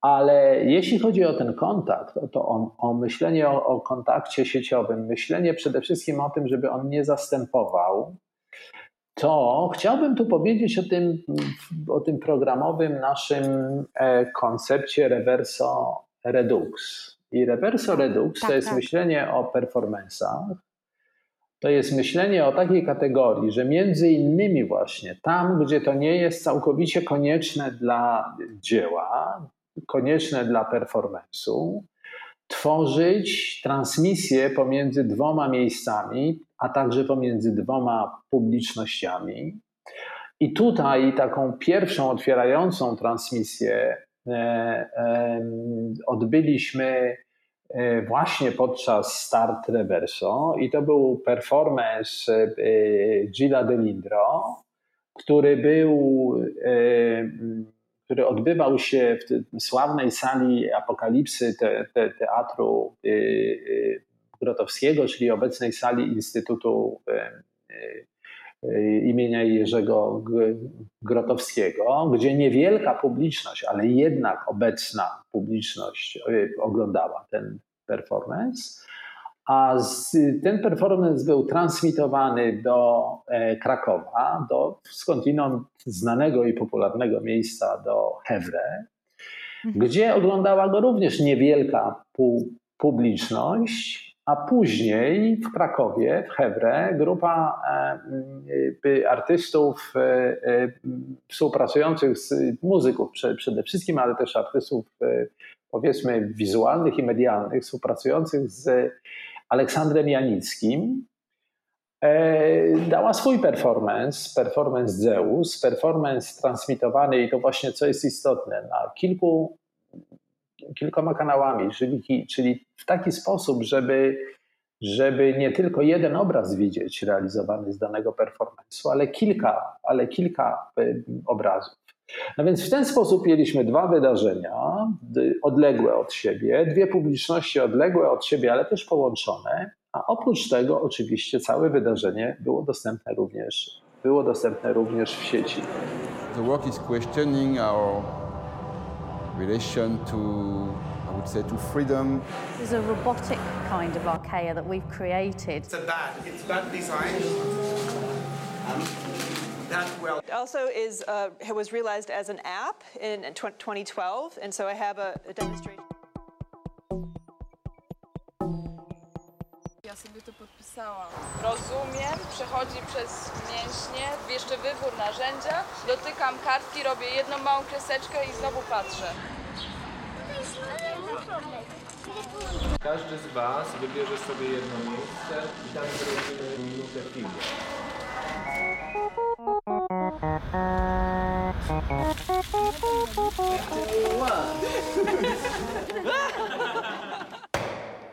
Ale jeśli chodzi o ten kontakt, to o, o myślenie o, o kontakcie sieciowym, myślenie przede wszystkim o tym, żeby on nie zastępował, to chciałbym tu powiedzieć o tym, o tym programowym naszym koncepcie reverso redux. I reverso redux tak, to jest tak. myślenie o performansach, to jest myślenie o takiej kategorii, że między innymi właśnie tam, gdzie to nie jest całkowicie konieczne dla dzieła, konieczne dla performansu, tworzyć transmisję pomiędzy dwoma miejscami, a także pomiędzy dwoma publicznościami. I tutaj taką pierwszą otwierającą transmisję e, e, odbyliśmy e, właśnie podczas Start Reverso i to był performance e, Gila Delindro, który był e, który odbywał się w sławnej sali Apokalipsy te, te, Teatru Grotowskiego, czyli obecnej sali Instytutu imienia Jerzego Grotowskiego, gdzie niewielka publiczność, ale jednak obecna publiczność oglądała ten performance. A z, ten performance był transmitowany do e, Krakowa, do skądinąd znanego i popularnego miejsca, do Hevre, mhm. gdzie oglądała go również niewielka pu, publiczność, a później w Krakowie, w Hevre, grupa e, e, artystów e, e, współpracujących z muzyków prze, przede wszystkim, ale też artystów e, powiedzmy wizualnych i medialnych, współpracujących z Aleksandrem Janickim, dała swój performance, performance Zeus, performance transmitowany i to właśnie co jest istotne, na kilku, kilkoma kanałami, czyli, czyli w taki sposób, żeby, żeby nie tylko jeden obraz widzieć realizowany z danego performance'u, ale kilka, ale kilka obrazów. No więc w ten sposób mieliśmy dwa wydarzenia odległe od siebie, dwie publiczności odległe od siebie, ale też połączone, a oprócz tego oczywiście całe wydarzenie było dostępne również, było dostępne również w sieci. The work is questioning our relation to, I would say, to freedom. It's a robotic kind of archaea that we've created. It's a bad, it's bad design. Um. Well. It also is, uh, was realized as an app in twenty twelve, and so I have a, a demonstration. Ja sobie to podpisałam. Rozumiem, przechodzi przez mięśnie, jeszcze wybór narzędzia, dotykam kartki, robię jedną małą kreseczkę i znowu patrzę. Każdy z Was wybierze sobie jedno miejsce i tam zrobimy minutę filmu.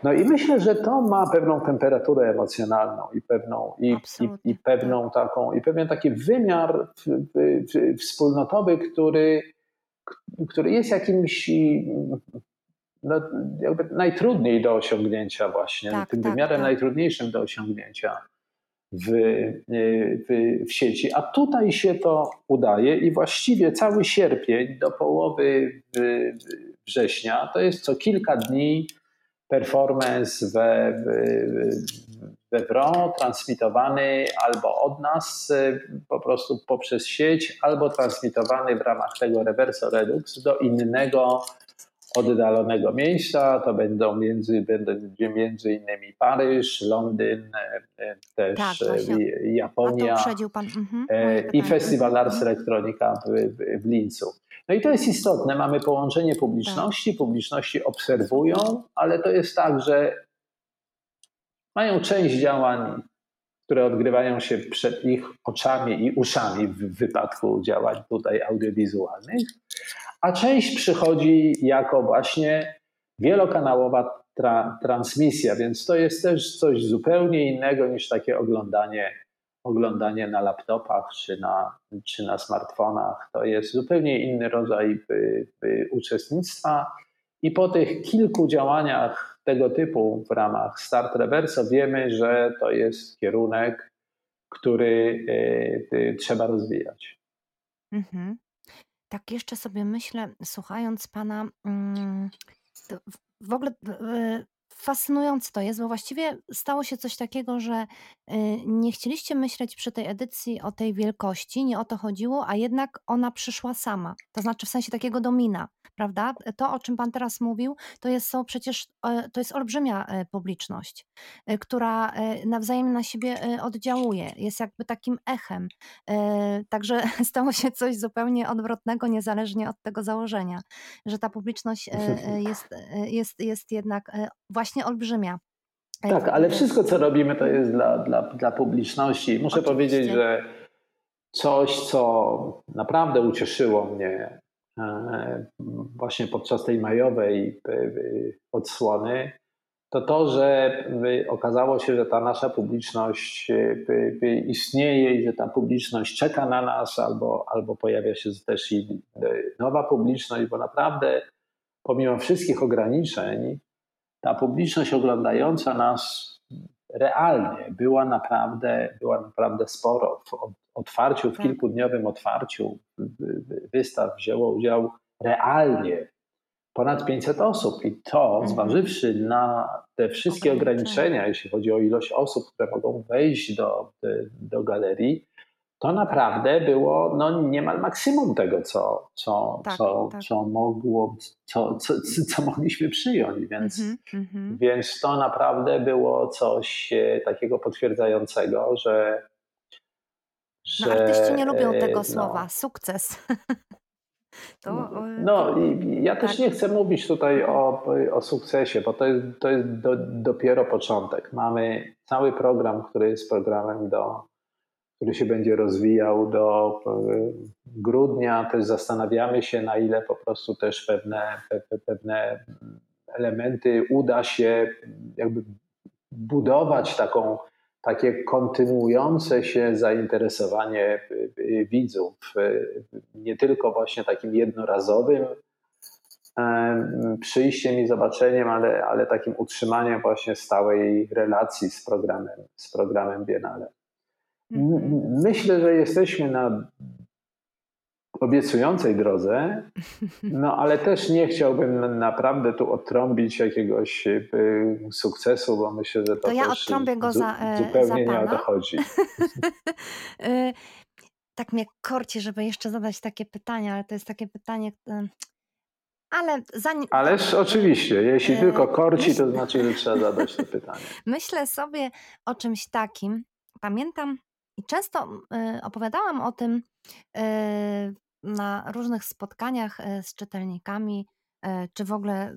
No i myślę, że to ma pewną temperaturę emocjonalną i pewną i, i, i pewną taką i pewien taki wymiar w, w, wspólnotowy, który, który jest jakimś no, jakby najtrudniej do osiągnięcia właśnie, tak, tym tak, wymiarem tak. najtrudniejszym do osiągnięcia. W, w, w sieci, a tutaj się to udaje i właściwie cały sierpień do połowy września to jest co kilka dni performance we, w, W R O transmitowany albo od nas po prostu poprzez sieć, albo transmitowany w ramach tego Reverso Redux do innego oddalonego miejsca. To będą między, będą między innymi Paryż, Londyn, też tak, Japonia pan. Mhm, i festiwal Ars Electronica w, w Lincu. No i to jest istotne, mamy połączenie publiczności, publiczności obserwują, ale to jest tak, że mają część działań, które odgrywają się przed ich oczami i uszami w wypadku działań tutaj audiowizualnych, a część przychodzi jako właśnie wielokanałowa tra- transmisja, więc to jest też coś zupełnie innego niż takie oglądanie, oglądanie na laptopach czy na, czy na smartfonach. To jest zupełnie inny rodzaj by, by uczestnictwa i po tych kilku działaniach tego typu w ramach Start Reverso wiemy, że to jest kierunek, który y, y, trzeba rozwijać. Mm-hmm. Tak jeszcze sobie myślę, słuchając pana, y, w ogóle y, fascynujące to jest, bo właściwie stało się coś takiego, że y, nie chcieliście myśleć przy tej edycji o tej wielkości, nie o to chodziło, a jednak ona przyszła sama, to znaczy w sensie takiego domina. Prawda? To, o czym pan teraz mówił, to jest są przecież to jest olbrzymia publiczność, która nawzajem na siebie oddziałuje, jest jakby takim echem. Także stało się coś zupełnie odwrotnego, niezależnie od tego założenia, że ta publiczność jest, jest, jest jednak właśnie olbrzymia. Tak, ale wszystko, co robimy, to jest dla, dla, dla publiczności. Muszę Oczywiście. powiedzieć, że coś, co naprawdę ucieszyło mnie właśnie podczas tej majowej odsłony, to to, że okazało się, że ta nasza publiczność istnieje i że ta publiczność czeka na nas, albo, albo pojawia się też i nowa publiczność, bo naprawdę pomimo wszystkich ograniczeń ta publiczność oglądająca nas realnie była naprawdę, była naprawdę sporo. W otwarciu, w kilkudniowym otwarciu wystaw wzięło udział realnie ponad pięćset osób i to, zważywszy na te wszystkie ograniczenia, jeśli chodzi o ilość osób, które mogą wejść do, do galerii, to naprawdę było no, niemal maksimum tego, co, co, tak, co, tak. co mogło, co, co, co mogliśmy przyjąć. Więc, mm-hmm. więc to naprawdę było coś takiego potwierdzającego, że... że no, artyści nie lubią tego no, słowa, sukces. to, no, no i ja też tak. nie chcę mówić tutaj o, o sukcesie, bo to jest, to jest do, dopiero początek. Mamy cały program, który jest programem do... który się będzie rozwijał do grudnia. Też zastanawiamy się, na ile po prostu też pewne, pewne elementy uda się jakby budować taką, takie kontynuujące się zainteresowanie widzów. Nie tylko właśnie takim jednorazowym przyjściem i zobaczeniem, ale, ale takim utrzymaniem właśnie stałej relacji z programem, z programem Biennale. Myślę, że jesteśmy na obiecującej drodze, no ale też nie chciałbym naprawdę tu odtrąbić jakiegoś sukcesu, bo myślę, że to, to ja też go za, zupełnie za nie o to chodzi. Tak mnie korci, żeby jeszcze zadać takie pytania, ale to jest takie pytanie... Ale zanim... Ależ oczywiście, jeśli tylko korci, to znaczy, że trzeba zadać to pytanie. Myślę sobie o czymś takim. Pamiętam i często opowiadałam o tym na różnych spotkaniach z czytelnikami, czy w ogóle,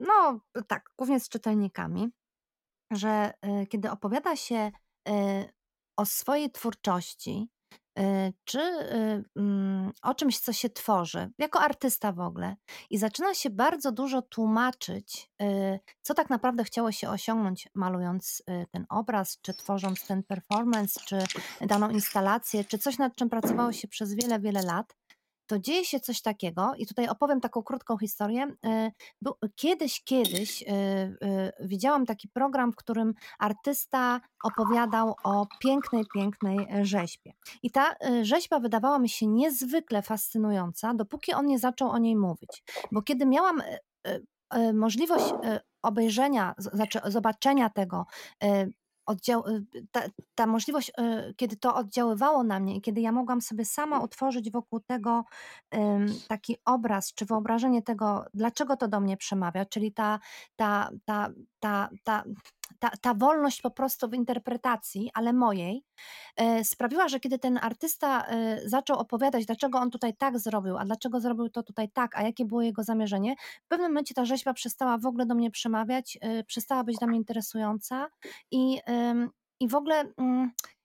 no tak, głównie z czytelnikami, że kiedy opowiada się o swojej twórczości, czy o czymś, co się tworzy, jako artysta w ogóle, i zaczyna się bardzo dużo tłumaczyć, co tak naprawdę chciało się osiągnąć, malując ten obraz, czy tworząc ten performance, czy daną instalację, czy coś, nad czym pracowało się przez wiele, wiele lat, to dzieje się coś takiego, i tutaj opowiem taką krótką historię. Kiedyś, kiedyś widziałam taki program, w którym artysta opowiadał o pięknej, pięknej rzeźbie. I ta rzeźba wydawała mi się niezwykle fascynująca, dopóki on nie zaczął o niej mówić. Bo kiedy miałam możliwość obejrzenia, znaczy zobaczenia tego, oddział, ta, ta możliwość, kiedy to oddziaływało na mnie i kiedy ja mogłam sobie sama utworzyć wokół tego taki obraz czy wyobrażenie tego, dlaczego to do mnie przemawia, czyli ta, ta, ta, ta, ta, ta, ta wolność po prostu w interpretacji, ale mojej, sprawiła, że kiedy ten artysta zaczął opowiadać, dlaczego on tutaj tak zrobił, a dlaczego zrobił to tutaj tak, a jakie było jego zamierzenie, w pewnym momencie ta rzeźba przestała w ogóle do mnie przemawiać, przestała być dla mnie interesująca i, i w ogóle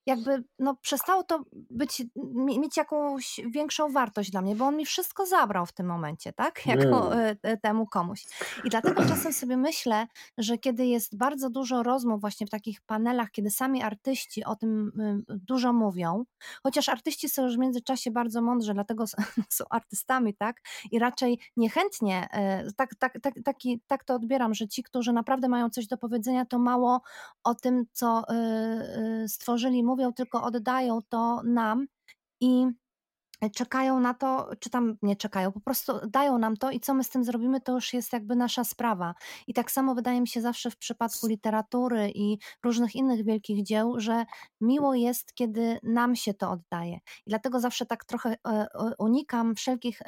jakby no, przestało to być, mieć jakąś większą wartość dla mnie, bo on mi wszystko zabrał w tym momencie, tak? Jako temu komuś. I dlatego czasem sobie myślę, że kiedy jest bardzo dużo rozmów właśnie w takich panelach, kiedy sami artyści o tym dużo mówią, chociaż artyści są już w międzyczasie bardzo mądrzy, dlatego są artystami, tak? I raczej niechętnie, tak, tak, tak, taki, tak to odbieram, że ci, którzy naprawdę mają coś do powiedzenia, to mało o tym, co stworzyli, mówią, tylko oddają to nam i czekają na to, czy tam nie czekają, po prostu dają nam to i co my z tym zrobimy, to już jest jakby nasza sprawa. I tak samo wydaje mi się zawsze w przypadku literatury i różnych innych wielkich dzieł, że miło jest, kiedy nam się to oddaje. I dlatego zawsze tak trochę unikam wszelkich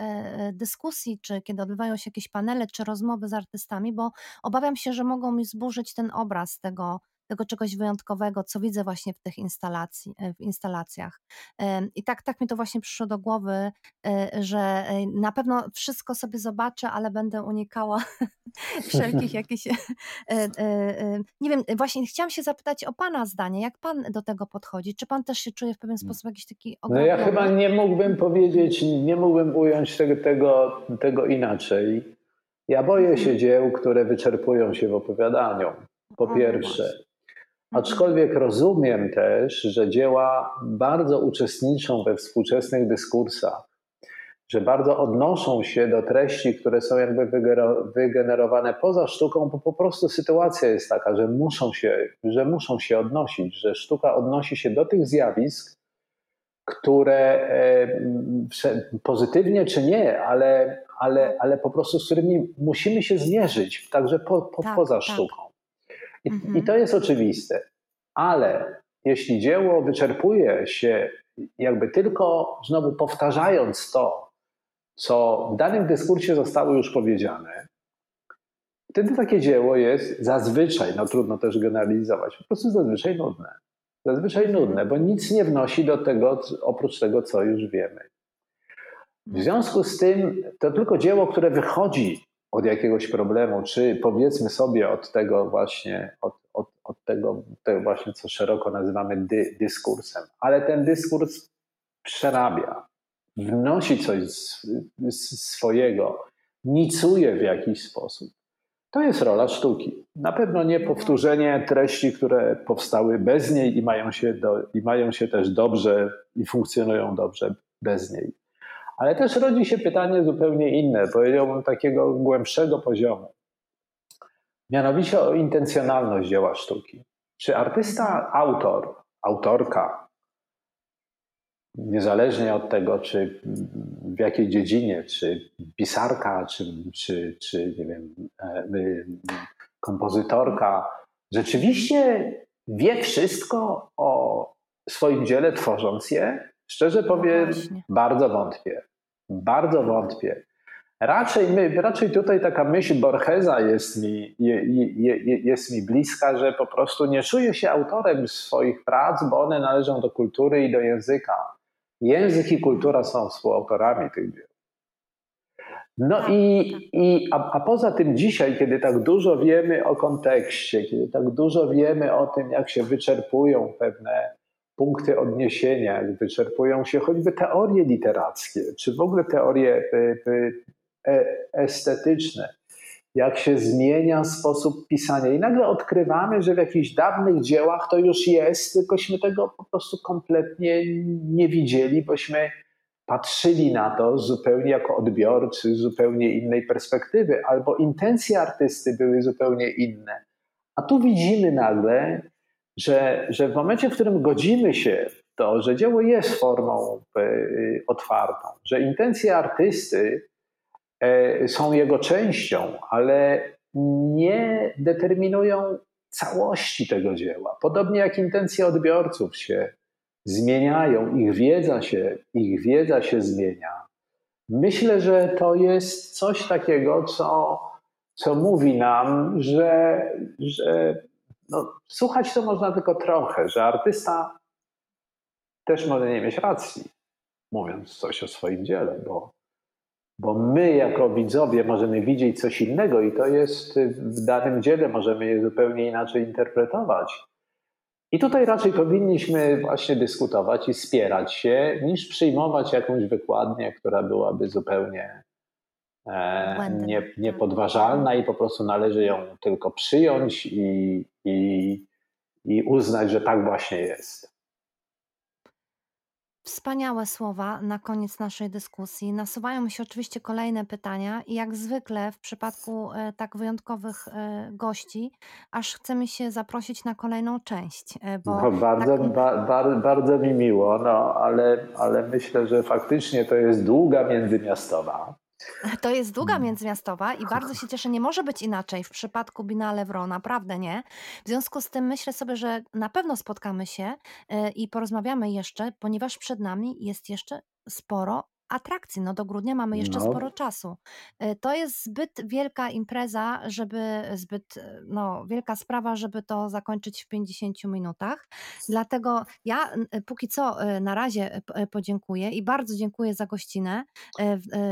dyskusji, czy kiedy odbywają się jakieś panele, czy rozmowy z artystami, bo obawiam się, że mogą mi zburzyć ten obraz tego tego czegoś wyjątkowego, co widzę właśnie w tych instalacji, w instalacjach. I tak, tak mi to właśnie przyszło do głowy, że na pewno wszystko sobie zobaczę, ale będę unikała wszelkich jakichś... Nie wiem, właśnie chciałam się zapytać o Pana zdanie, jak Pan do tego podchodzi? Czy Pan też się czuje w pewien sposób jakiś taki... No ja chyba nie mógłbym powiedzieć, nie mógłbym ująć tego, tego, tego inaczej. Ja boję się dzieł, które wyczerpują się w opowiadaniu, po pierwsze. Aczkolwiek rozumiem też, że dzieła bardzo uczestniczą we współczesnych dyskursach, że bardzo odnoszą się do treści, które są jakby wygenerowane poza sztuką, bo po prostu sytuacja jest taka, że muszą się, że muszą się odnosić, że sztuka odnosi się do tych zjawisk, które pozytywnie czy nie, ale, ale, ale po prostu z którymi musimy się zmierzyć, także po, po, tak, poza tak. sztuką. I, mhm. I to jest oczywiste, ale jeśli dzieło wyczerpuje się jakby tylko znowu powtarzając to, co w danym dyskursie zostało już powiedziane, wtedy takie dzieło jest zazwyczaj, no trudno też generalizować, po prostu zazwyczaj nudne. Zazwyczaj nudne, bo nic nie wnosi do tego, oprócz tego, co już wiemy. W związku z tym to tylko dzieło, które wychodzi od jakiegoś problemu, czy powiedzmy sobie od tego właśnie, od, od, od tego, tego właśnie, co szeroko nazywamy dy, dyskursem, ale ten dyskurs przerabia, wnosi coś z, z swojego, nicuje w jakiś sposób. To jest rola sztuki. Na pewno nie powtórzenie treści, które powstały bez niej i mają się, do, i mają się też dobrze i funkcjonują dobrze bez niej. Ale też rodzi się pytanie zupełnie inne, powiedziałbym takiego głębszego poziomu. Mianowicie o intencjonalność dzieła sztuki. Czy artysta, autor, autorka, niezależnie od tego, czy w jakiej dziedzinie, czy pisarka, czy, czy, czy nie wiem, kompozytorka, rzeczywiście wie wszystko o swoim dziele, tworząc je? Szczerze powiem, bardzo wątpię. Bardzo wątpię. Raczej, my, raczej tutaj taka myśl Borgesa jest mi, je, je, jest mi bliska, że po prostu nie czuję się autorem swoich prac, bo one należą do kultury i do języka. Język i kultura są współautorami tych dzieł. No i, i a, a poza tym dzisiaj, kiedy tak dużo wiemy o kontekście, kiedy tak dużo wiemy o tym, jak się wyczerpują pewne punkty odniesienia, jak wyczerpują się choćby teorie literackie, czy w ogóle teorie estetyczne, jak się zmienia sposób pisania. I nagle odkrywamy, że w jakichś dawnych dziełach to już jest, tylkośmy tego po prostu kompletnie nie widzieli, bośmy patrzyli na to zupełnie jako odbiorcy, z zupełnie innej perspektywy, albo intencje artysty były zupełnie inne. A tu widzimy nagle, Że, że w momencie, w którym godzimy się w to, że dzieło jest formą y, otwartą, że intencje artysty y, są jego częścią, ale nie determinują całości tego dzieła. Podobnie jak intencje odbiorców się zmieniają, ich wiedza się, ich wiedza się zmienia. Myślę, że to jest coś takiego, co, co mówi nam, że, że no, słuchać to można tylko trochę, że artysta też może nie mieć racji, mówiąc coś o swoim dziele, bo, bo my jako widzowie możemy widzieć coś innego i to jest w danym dziele, możemy je zupełnie inaczej interpretować. I tutaj raczej powinniśmy właśnie dyskutować i spierać się, niż przyjmować jakąś wykładnię, która byłaby zupełnie e, nie, niepodważalna i po prostu należy ją tylko przyjąć i, i, i uznać, że tak właśnie jest. Wspaniałe słowa na koniec naszej dyskusji. Nasuwają mi się oczywiście kolejne pytania i jak zwykle w przypadku tak wyjątkowych gości, aż chce mi się zaprosić na kolejną część. Bo no, bardzo, tak... ba, ba, bardzo mi miło, no, ale, ale myślę, że faktycznie to jest długa międzymiastowa. To jest długa międzymiastowa i bardzo się cieszę, nie może być inaczej w przypadku Biennale W R O, naprawdę nie. W związku z tym myślę sobie, że na pewno spotkamy się i porozmawiamy jeszcze, ponieważ przed nami jest jeszcze sporo atrakcji. No do grudnia mamy jeszcze no. sporo czasu. To jest zbyt wielka impreza, żeby zbyt no, wielka sprawa, żeby to zakończyć w pięćdziesięciu minutach. Dlatego ja póki co na razie podziękuję i bardzo dziękuję za gościnę,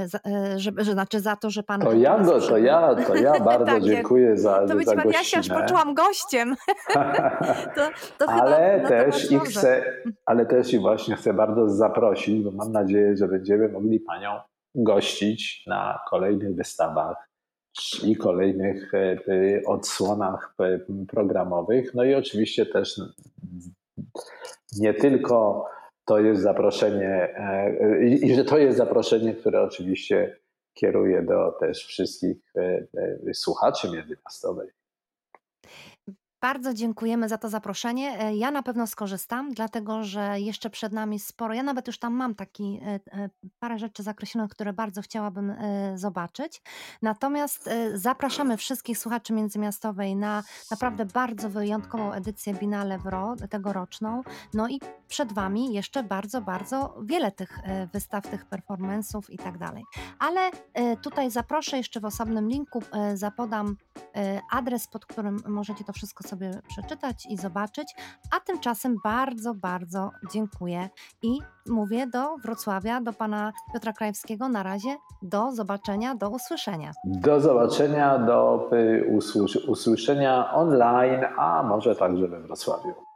za, że, znaczy za to, że pan... To ja, go, to ja, to ja bardzo tak, dziękuję za, to być za pan, gościnę. Ja się aż poczułam gościem. to, to ale, chyba, też no to i chcę, ale też i właśnie chcę bardzo zaprosić, bo mam nadzieję, że będziemy mogli panią gościć na kolejnych wystawach i kolejnych odsłonach programowych. No i oczywiście też nie tylko to jest zaproszenie i że to jest zaproszenie, które oczywiście kieruję do też wszystkich słuchaczy międzymiastowej. Bardzo dziękujemy za to zaproszenie. Ja na pewno skorzystam, dlatego że jeszcze przed nami sporo. Ja nawet już tam mam taki parę rzeczy zakreślonych, które bardzo chciałabym zobaczyć. Natomiast zapraszamy wszystkich słuchaczy międzymiastowej na naprawdę bardzo wyjątkową edycję Biennale W R O tegoroczną. No i przed wami jeszcze bardzo, bardzo wiele tych wystaw, tych performance'ów i tak dalej. Ale tutaj zaproszę, jeszcze w osobnym linku zapodam adres, pod którym możecie to wszystko sobie przeczytać i zobaczyć, a tymczasem bardzo, bardzo dziękuję i mówię do Wrocławia, do pana Piotra Krajewskiego na razie, do zobaczenia, do usłyszenia. Do zobaczenia, do usłys- usłyszenia online, a może także we Wrocławiu.